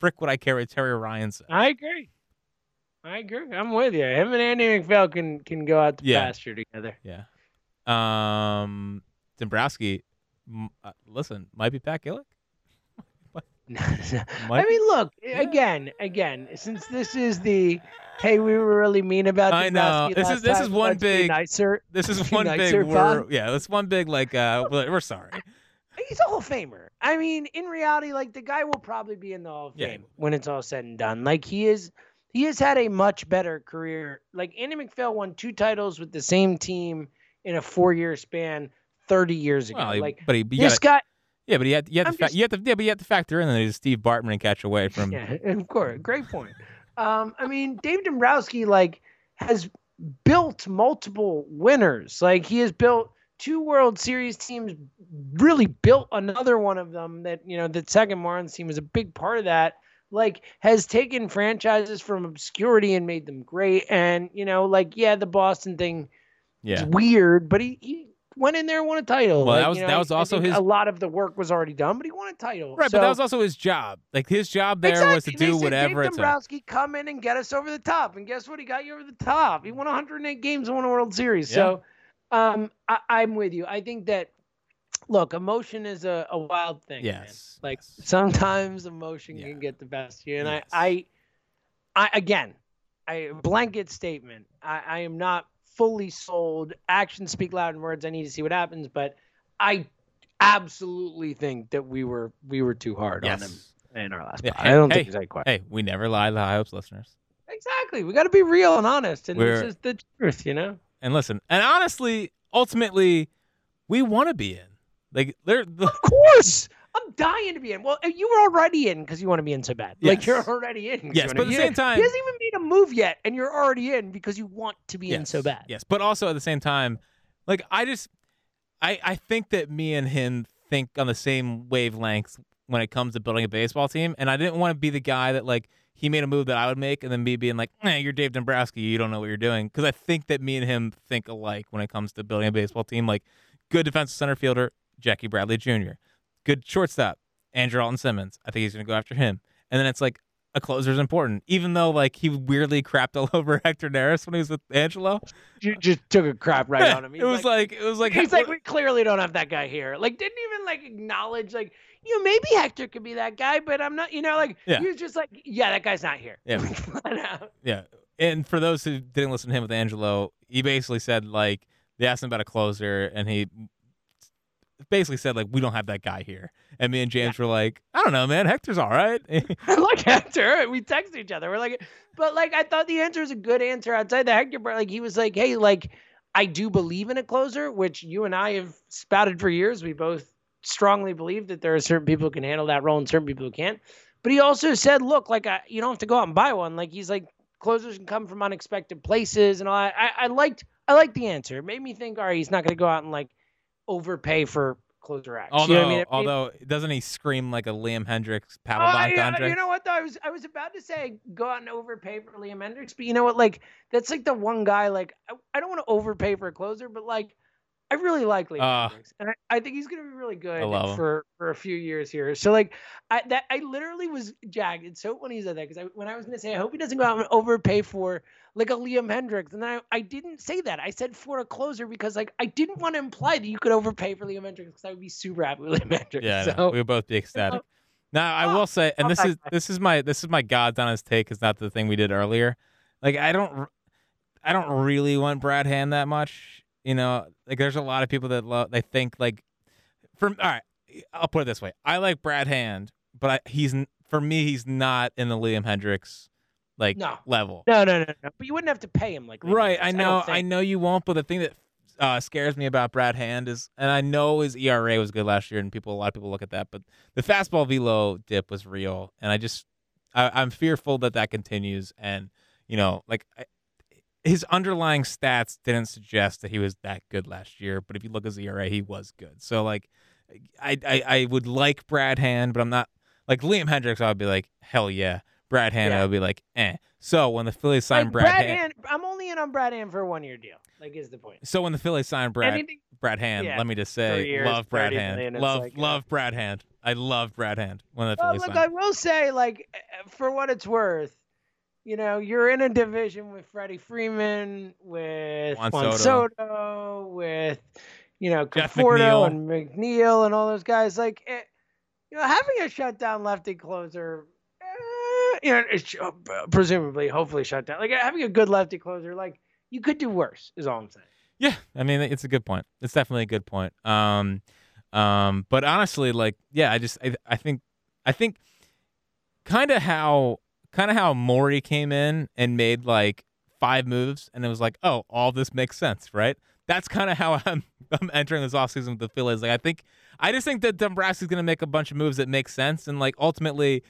frick would I care what Terry Ryan says? I agree. I'm with you. Him and Andy McPhail can go out to pasture together. Yeah. Dombrowski, listen, might be Pat Gillick. Again, since this is the, hey, we were really mean about Dombrowski. I know this is one big nicer. This is one big. That's one big we're sorry. He's a Hall of Famer. I mean, in reality, the guy will probably be in the Hall of Fame when it's all said and done. He is. He has had a much better career. Andy McPhail won 2 titles with the same team in a 4-year span 30 years ago. But you have to factor in that he's Steve Bartman and catch away from. Yeah, of course. Great point. Dave Dombrowski has built multiple winners. He has built 2 World Series teams. Really built another one of them. That the second Marlins team was a big part of that. Has taken franchises from obscurity and made them great. And, the Boston thing is weird, but he went in there and won a title. Well, that was also his... A lot of the work was already done, but he won a title. Right, so... but that was also his job. His job there was to do whatever it took. Dave Dombrowski, come in and get us over the top. And guess what? He got you over the top. He won 108 games and won a World Series. Yeah. So I'm with you. I think that, look, emotion is a wild thing. Yes. Man. Sometimes emotion can get the best of you. And yes. I blanket statement. I am not fully sold. Actions speak loud in words. I need to see what happens, but I absolutely think that we were too hard on him in our last podcast. I don't think he's quite. Hey, we never lie to the High Hopes listeners. Exactly. We got to be real and honest, and this is the truth, And listen, and honestly, ultimately, we want to be in. Of course, I'm dying to be in. Well, you were already in because you want to be in so bad. Yes. You're already in. Yes, but at the same time, he hasn't even made a move yet, and you're already in because you want to be in so bad. Yes, but also at the same time, I think that me and him think on the same wavelength when it comes to building a baseball team, and I didn't want to be the guy that he made a move that I would make, and then me being you're Dave Dombrowski, you don't know what you're doing, because I think that me and him think alike when it comes to building a baseball team. Good defensive center fielder, Jackie Bradley Jr. Good shortstop, Andrelton Simmons. I think he's going to go after him. And then it's a closer is important, even though he weirdly crapped all over Hector Neris when he was with Angelo. You just took a crap right on him. It was like we clearly don't have that guy here. Didn't even acknowledge maybe Hector could be that guy, but I'm not. He was just that guy's not here. Yeah, yeah. And for those who didn't listen to him with Angelo, he basically said they asked him about a closer, and he basically said, we don't have that guy here. And me and James were I don't know, man. Hector's all right. I like Hector. We text each other. We're I thought the answer was a good answer outside the Hector part. He was hey, I do believe in a closer, which you and I have spouted for years. We both strongly believe that there are certain people who can handle that role and certain people who can't. But he also said, look, you don't have to go out and buy one. He's closers can come from unexpected places and all that. I liked the answer. It made me think, all right, he's not going to go out and overpay for closer action. Although, doesn't he scream like a Liam Hendriks Papelbon contract? You know what, though? I was about to say go out and overpay for Liam Hendriks, but you know what? That's the one guy, I don't want to overpay for a closer, but I really like Liam Hendriks. And I think he's going to be really good for a few years here. So, I literally was jacked. It's so funny you said that, because when I was going to say, I hope he doesn't go out and overpay for a Liam Hendriks. And then I didn't say that. I said for a closer because, I didn't want to imply that you could overpay for Liam Hendriks because I would be super happy with Liam Hendriks. Yeah, so, we would both be ecstatic. Now I will say, and this is my God's honest take. It's not the thing we did earlier. Like I don't really want Brad Hand that much. You know, like there's a lot of people that they think like. All right, I'll put it this way: I like Brad Hand, but he's not in the Liam Hendriks level. No. But you wouldn't have to pay him like Liam right. Hendriks, I know you won't. But the thing that scares me about Brad Hand is, and I know his ERA was good last year, and a lot of people look at that, but the fastball velo dip was real, and I'm fearful that continues. And you know, his underlying stats didn't suggest that he was that good last year, but if you look at his ERA, he was good. So I would like Brad Hand, but I'm not like Liam Hendriks. I would be like, hell yeah. Brad Hand, yeah. I would be like, eh. So when the Phillies signed Brad Hand, I'm only in on Brad Hand for a one-year deal. Is the point. So when the Phillies signed Brad Hand, yeah, let me just say, years, love Brad Hand. Love Brad Hand. I love Brad Hand. When the Phillies signed. I will say, for what it's worth, you know, you're in a division with Freddie Freeman, with Juan Soto, with Conforto and McNeil and all those guys. Having a shutdown lefty closer. It's presumably, hopefully, shut down. Having a good lefty closer, you could do worse, is all I'm saying. Yeah, I mean, it's a good point. It's definitely a good point. But honestly, I think kind of how Morey came in and made five moves, and it was all this makes sense, right? That's kind of how I'm entering this offseason with the Phillies. I just think that Dombrowski's going to make a bunch of moves that make sense, and ultimately.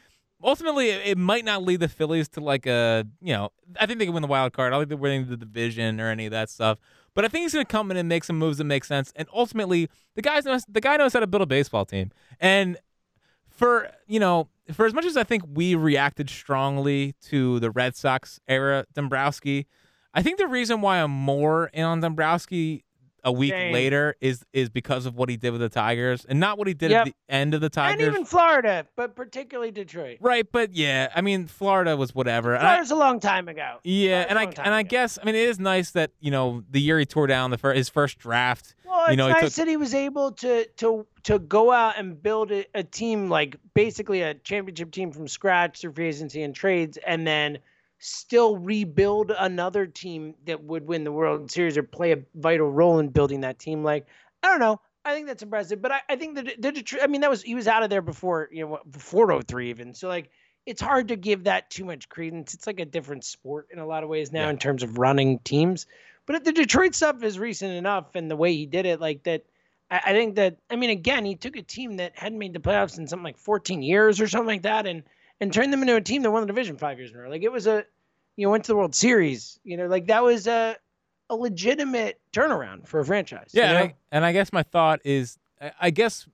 Ultimately, it might not lead the Phillies to I think they can win the wild card. I don't think they're winning the division or any of that stuff. But I think he's going to come in and make some moves that make sense. And ultimately, the guy knows how to build a baseball team. And for as much as I think we reacted strongly to the Red Sox era Dombrowski, I think the reason why I'm more in on Dombrowski a week later is because of what he did with the Tigers and not what he did at the end of the Tigers. And even Florida, but particularly Detroit. Right, but yeah, I mean, Florida was whatever. Florida's a long time ago. Yeah, I guess, I mean, it is nice that, the year he tore down his first draft. Well, it's nice that he was able to go out and build a team, basically a championship team from scratch through free agency and trades, and then still rebuild another team that would win the World Series or play a vital role in building that team. I don't know. I think that's impressive, but I think that he was out of there before, before 03 even. So it's hard to give that too much credence. It's a different sport in a lot of ways now in terms of running teams, but the Detroit stuff is recent enough. And the way he did it that, I think that, I mean, again, he took a team that hadn't made the playoffs in something 14 years or something like that. And turned them into a team that won the division 5 years in a row. It was went to the World Series. That was a legitimate turnaround for a franchise. Yeah, and I guess my thought is, I guess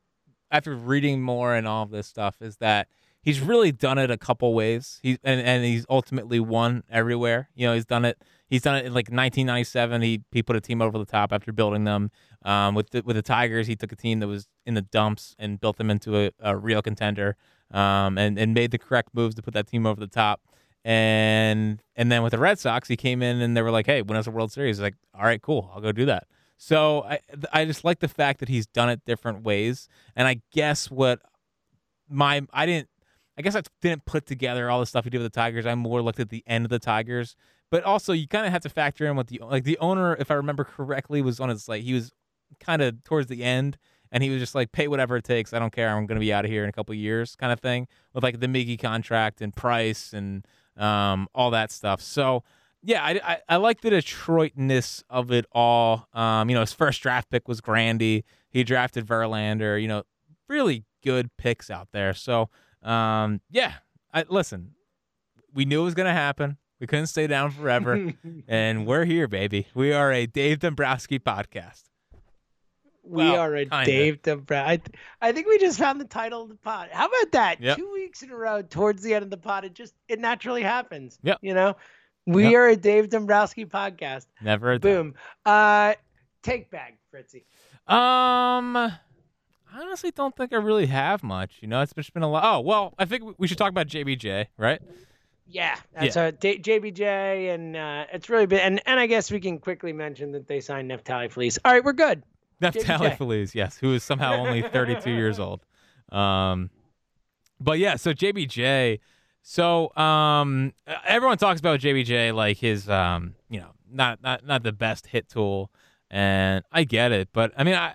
after reading more and all of this stuff, is that he's really done it a couple ways. And he's ultimately won everywhere. He's done it. He's done it in 1997. He put a team over the top after building them. With the Tigers, he took a team that was in the dumps and built them into a real contender. And made the correct moves to put that team over the top. And then with the Red Sox, he came in and they were like, hey, win us a World Series. He's like, all right, cool, I'll go do that. So I just like the fact that he's done it different ways. And I guess I didn't put together all the stuff he did with the Tigers. I more looked at the end of the Tigers. But also you kind of have to factor in what the owner, if I remember correctly, was on his he was kind of towards the end. And he was just pay whatever it takes. I don't care. I'm going to be out of here in a couple of years kind of thing with the Miggy contract and Price and all that stuff. So, yeah, I like the Detroitness of it all. His first draft pick was Grandy. He drafted Verlander. Really good picks out there. So, listen, we knew it was going to happen. We couldn't stay down forever. And we're here, baby. We are a Dave Dombrowski podcast. We are a kinda. Dave Dombrowski. I think we just found the title of the pod. How about that? Yep. 2 weeks in a row towards the end of the pod, it naturally happens. Yeah. We are a Dave Dombrowski podcast. Never a boom. Take back, Fritzy. I honestly don't think I really have much. It's just been a lot. Oh, well, I think we should talk about JBJ, right? Yeah, that's JBJ, and it's really been. And I guess we can quickly mention that they signed Naftali Feliz. All right, we're good. Naftali Feliz, yes, who is somehow only 32 years old. But yeah, so JBJ. So everyone talks about JBJ like his not the best hit tool, and I get it. But I mean, I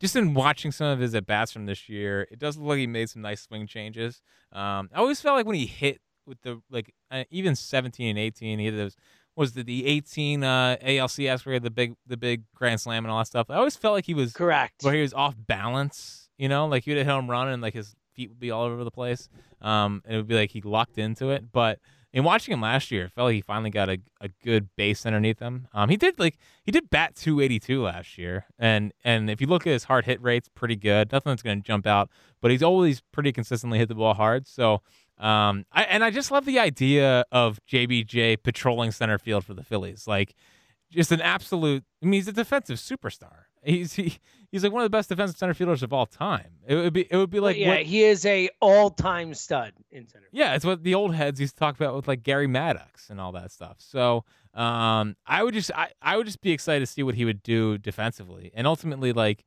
just in watching some of his at bats from this year, it does look like he made some nice swing changes. I always felt like when he hit with the even 17 and 18, he had those. Was the 18 ALCS where he had the big grand slam and all that stuff? I always felt like he was correct where he was off balance. You know, like he would hit a home run and like his feet would be all over the place. And it would be like he locked into it. But in watching him last year, it felt like he finally got a good base underneath him. He did bat 282 last year, and if you look at his hard hit rates, pretty good. Nothing that's going to jump out, but he's always pretty consistently hit the ball hard. So. I just love the idea of JBJ patrolling center field for the Phillies. Like, just an absolute. I mean, he's a defensive superstar. He's like one of the best defensive center fielders of all time. It would be like he is a all-time stud in center field. Yeah, it's what the old heads used to talk about with like Gary Maddox and all that stuff. So I would just be excited to see what he would do defensively, and ultimately like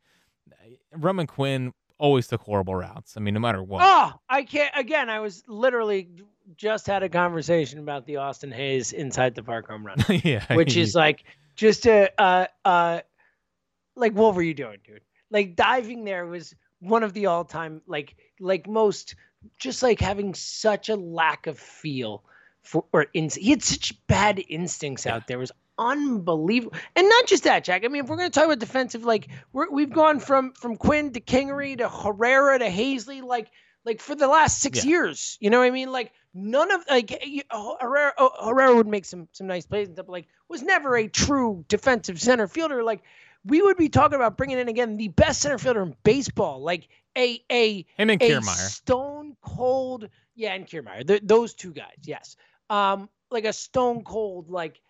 Roman Quinn. Always took horrible routes. I mean, no matter what. Oh, I can't. Again, I was literally just had a conversation about the Austin Hayes inside the park home run, which is like just a like what were you doing, dude? Like diving there was one of the all time like most just like having such a lack of feel for he had such bad instincts out there. It was unbelievable. And not just that, Jack. I mean, if we're going to talk about defensive, like we've gone from Quinn to Kingery to Herrera to Hazley, like for the last 6 years, you know what I mean? Like none of Herrera would make some nice plays and stuff, but like was never a true defensive center fielder. Like we would be talking about bringing in again, the best center fielder in baseball, like a stone cold. Yeah. And Kiermaier, those two guys. Yes. Like a stone cold, like,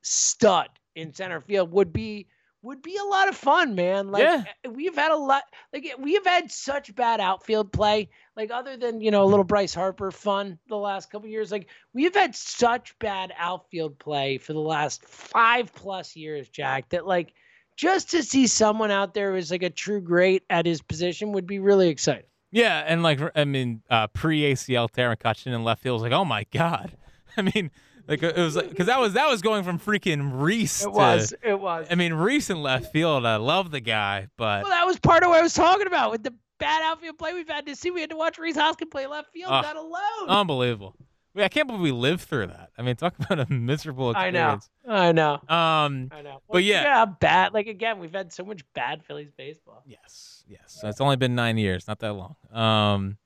stud in center field would be a lot of fun, man. Like we've had a lot, like we've had such bad outfield play, like other than, you know, a little Bryce Harper fun the last couple of years, like we've had such bad outfield play for the last 5+ years, Jack, that like just to see someone out there who's like a true great at his position would be really exciting. Yeah. And like, I mean, pre-ACL Taron Cutchin in left field was like, oh my God. I mean, like it was, because that was going from freaking Reese. It was. I mean, Reese in left field. I love the guy, but well, that was part of what I was talking about with the bad outfield play we've had to see. We had to watch Reese Hoskins play left field. Not alone. Unbelievable. I can't believe we lived through that. I mean, talk about a miserable experience. I know. Well, but yeah, bad. Like again, we've had so much bad Phillies baseball. Yes. So it's only been 9 years. Not that long.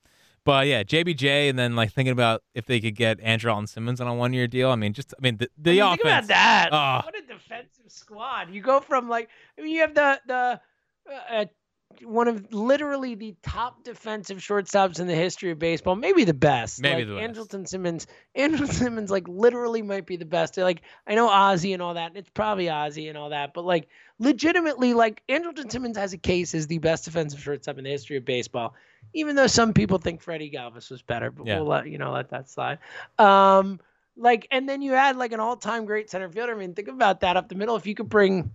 But yeah, JBJ, and then like thinking about if they could get Andrelton Simmons on a 1-year deal. I mean, the offense. Think about that. What a defensive squad! You go from like, I mean, you have the one of literally the top defensive shortstops in the history of baseball, maybe the best. Andrelton Simmons, like literally might be the best. Like I know Ozzy and all that, and it's probably Ozzy and all that, but like legitimately, like Andrelton Simmons has a case as the best defensive shortstop in the history of baseball. Even though some people think Freddie Galvis was better, but we'll let that slide. Like, and then you add like an all-time great center fielder. I mean, think about that up the middle. If you could bring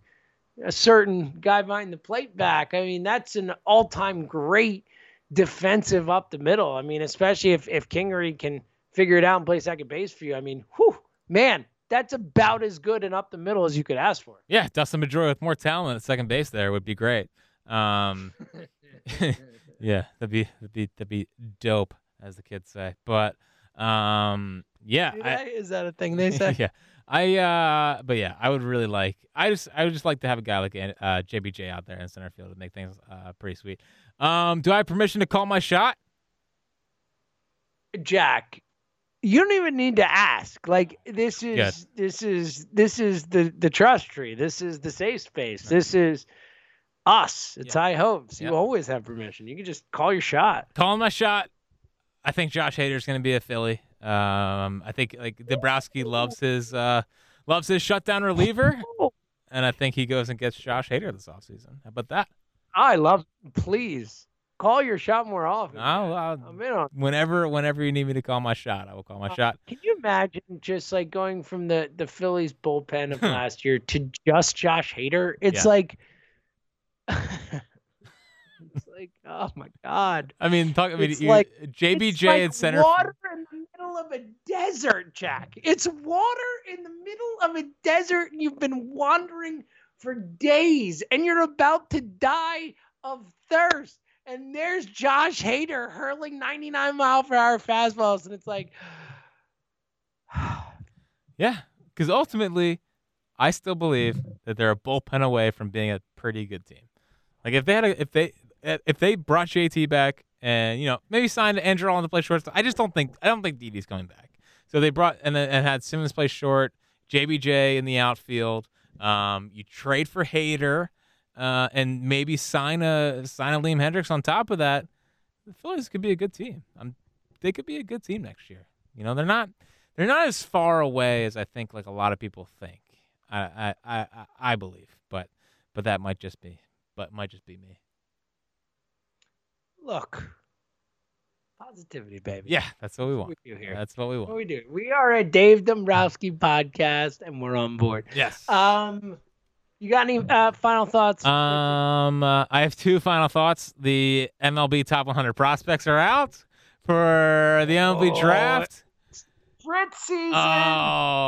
a certain guy behind the plate back, I mean, that's an all-time great defensive up the middle. I mean, especially if Kingery can figure it out and play second base for you. I mean, whew, man, that's about as good an up the middle as you could ask for. Yeah, Dustin Pedroia with more talent at second base there would be great. Yeah, that'd be dope, as the kids say. But is that a thing they say? Yeah, I would really like. I would just like to have a guy like JBJ out there in center field to make things pretty sweet. Do I have permission to call my shot, Jack? You don't even need to ask. Like this is the trust tree. This is the safe space. Right. This is. Us. It's High Hopes. You always have permission. You can just call your shot. Calling my shot. I think Josh Hader is going to be a Philly. I think like Dombrowski loves his shutdown reliever, and I think he goes and gets Josh Hader this offseason. How about that? I love. Please call your shot more often. I'm in on. Whenever you need me to call my shot, I will call my shot. Can you imagine just like going from the Phillies bullpen of last year to just Josh Hader? It's like. like, oh my God. I mean, it's like, JBJ it's like at center. Water in the middle of a desert, Jack. It's water in the middle of a desert, and you've been wandering for days, and you're about to die of thirst. And there's Josh Hader hurling 99-mile-per-hour fastballs, and it's like, yeah, because ultimately, I still believe that they're a bullpen away from being a pretty good team. Like if they brought JT back and maybe signed Andrelton to play shortstop, I don't think Didi's coming back. So they brought and had Simmons play short, JBJ in the outfield. You trade for Hader, and maybe sign a Liam Hendriks on top of that. The Phillies could be a good team. They could be a good team next year. They're not as far away as I think like a lot of people think. I believe, but that might just be, me. Look, positivity, baby. Yeah, that's what we want. We do here. That's what we want. What we do. We are a Dave Dombrowski podcast, and we're on board. Yes. You got any final thoughts? I have two final thoughts. The MLB Top 100 prospects are out for the MLB draft. Red season. Oh,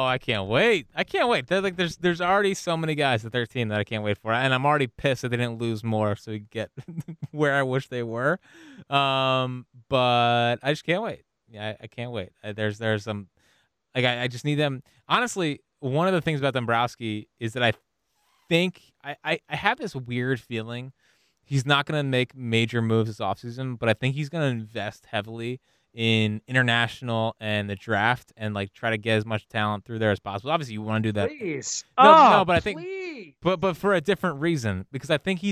I can't wait. Like, there's already so many guys at 13 that I can't wait for, and I'm already pissed that they didn't lose more so we get where I wish they were. But I just can't wait. Yeah, I can't wait. There's some like I just need them. Honestly, one of the things about Dombrowski is that I think I have this weird feeling he's not going to make major moves this offseason, but I think he's going to invest heavily in international and the draft and like try to get as much talent through there as possible. Obviously you want to do that. Please. But for a different reason, because I think he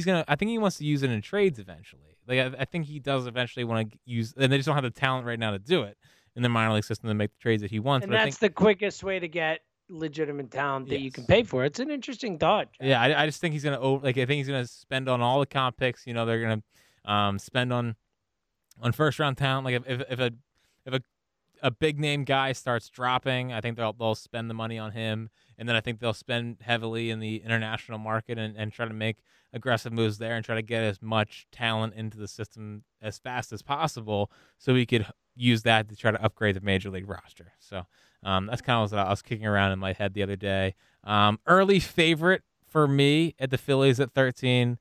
wants to use it in trades eventually. Like I think he does eventually want to use, and they just don't have the talent right now to do it in the minor league system to make the trades that he wants. And but that's the quickest way to get legitimate talent that you can pay for. It's an interesting thought, Jack. Yeah. I just think he's going to spend on all the comp picks. They're going to spend on first round talent. Like if a big name guy starts dropping, I think they'll spend the money on him, and then I think they'll spend heavily in the international market and try to make aggressive moves there and try to get as much talent into the system as fast as possible, so we could use that to try to upgrade the major league roster. So that's kind of what I was kicking around in my head the other day. Early favorite for me at the Phillies at 13.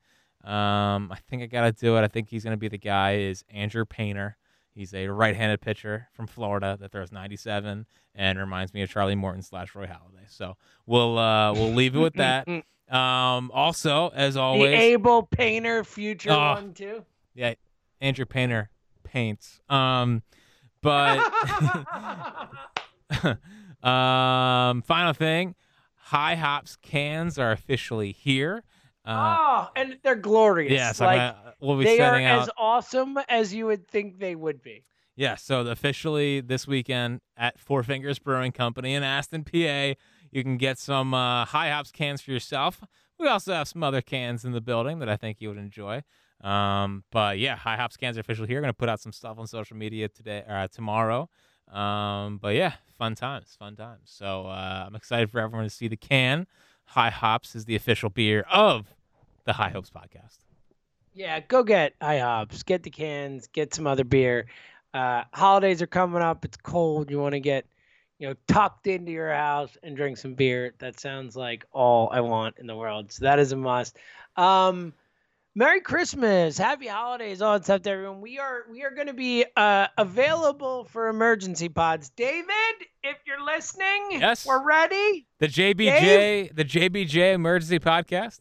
I think I got to do it. I think he's going to be the guy is Andrew Painter. He's a right-handed pitcher from Florida that throws 97 and reminds me of Charlie Morton / Roy Halladay. So we'll leave it with that. Also, as always, the Abel Painter future one too. Yeah, Andrew Painter paints. But final thing, High Hops cans are officially here. And they're glorious. Yes, yeah, so we'll be they are out. As awesome as you would think they would be. Yeah, so officially this weekend at Four Fingers Brewing Company in Aston, PA, you can get some High Hops cans for yourself. We also have some other cans in the building that I think you would enjoy. But yeah, High Hops cans are officially here. We're going to put out some stuff on social media today or tomorrow. But yeah, fun times. So I'm excited for everyone to see the can. High Hops is the official beer of the High Hopes podcast. Yeah, go get High Hops, get the cans, get some other beer. Holidays are coming up. It's cold. You want to get, tucked into your house and drink some beer. That sounds like all I want in the world. So that is a must. Merry Christmas. Happy holidays. All that stuff to everyone. We are going to be available for emergency pods. David, if you're listening, yes, we're ready. The JBJ Emergency Podcast.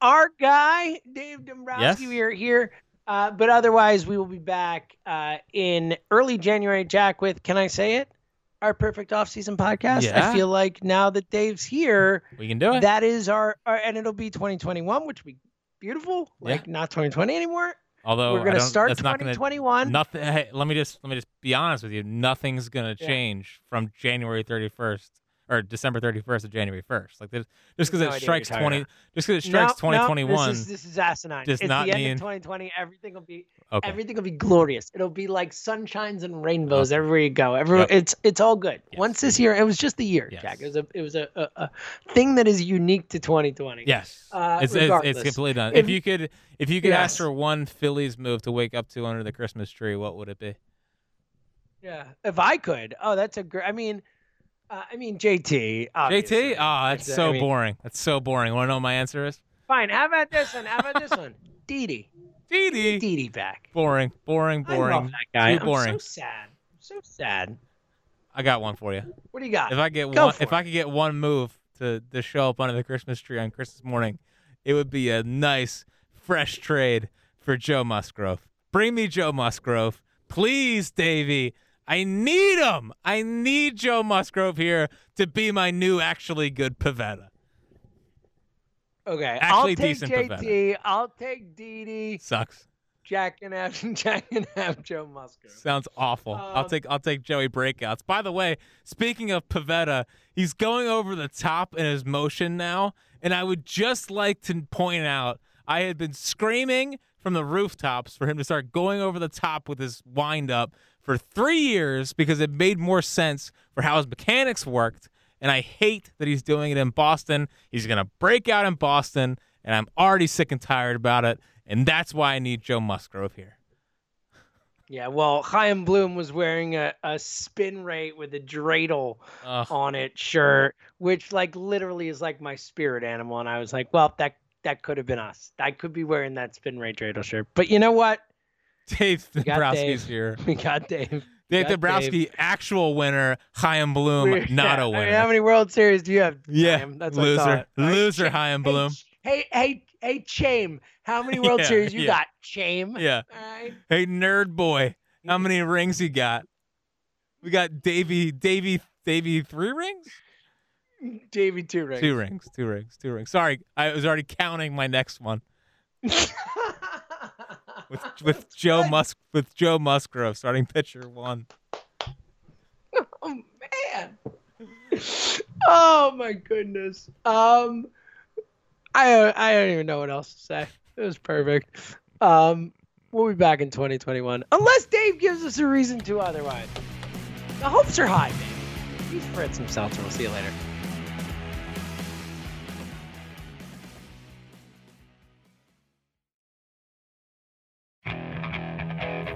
Our guy, Dave Dombrowski, yes, we are here. But otherwise, we will be back in early January, Jack, with, can I say it? Our perfect off-season podcast. Yeah. I feel like now that Dave's here, we can do it. That is our and it'll be 2021, which we beautiful, like not 2020 anymore. Although we're gonna start 2021. Nothing. Hey, let me just be honest with you. Nothing's gonna change from January 31st or December 31st or January 1st. Like just because it strikes 2021. This is asinine. It's the end of 2020. Everything will be glorious. It'll be like sunshines and rainbows everywhere you go. It's all good. Yes. Once this year, it was just the year, yes. Jack. It was a thing that is unique to 2020. Yes, it's completely done. If you could ask for one Phillies move to wake up to under the Christmas tree, what would it be? Yeah, if I could. Oh, that's a great. I mean JT. Obviously. JT. Oh, that's so boring. That's so boring. Want to know what my answer is? Fine. How about this one? Didi. Didi back. Boring. I love that guy. Too boring. I'm so sad. I got one for you. What do you got? If I could get one move to show up under the Christmas tree on Christmas morning, it would be a nice, fresh trade for Joe Musgrove. Bring me Joe Musgrove. Please, Davey. I need him. I need Joe Musgrove here to be my new actually good Pivetta. Okay. Actually I'll take decent JT. Pivetta. I'll take Didi. Sucks. Jack and have Joe Musgrove. Sounds awful. I'll take Joey Breakouts. By the way, speaking of Pivetta, he's going over the top in his motion now, and I would just like to point out I had been screaming from the rooftops for him to start going over the top with his wind-up for 3 years because it made more sense for how his mechanics worked, and I hate that he's doing it in Boston. He's going to break out in Boston, and I'm already sick and tired about it, and that's why I need Joe Musgrove here. Yeah, well, Chaim Bloom was wearing a spin rate with a dreidel on it shirt, which like literally is like my spirit animal, and I was like, well, that could have been us. I could be wearing that spin rate dreidel shirt. But you know what? Dave Dombrowski's here. We got Dave. Dave Dombrowski, actual winner. Chaim Bloom, not a winner. I mean, how many World Series do you have? Yeah, that's loser. Chaim Bloom. Hey, Chaim. How many World Series you got, Chaim? Yeah. Right. Hey, nerd boy. How many rings you got? We got Davey, 3 rings. Davey, 2 rings. Two rings. Sorry, I was already counting my next one. With Joe Musgrove starting pitcher 1. Oh man! Oh my goodness. I don't even know what else to say. It was perfect. We'll be back in 2021 unless Dave gives us a reason to otherwise. The hopes are high, man. He's Fritz himself. So we'll see you later.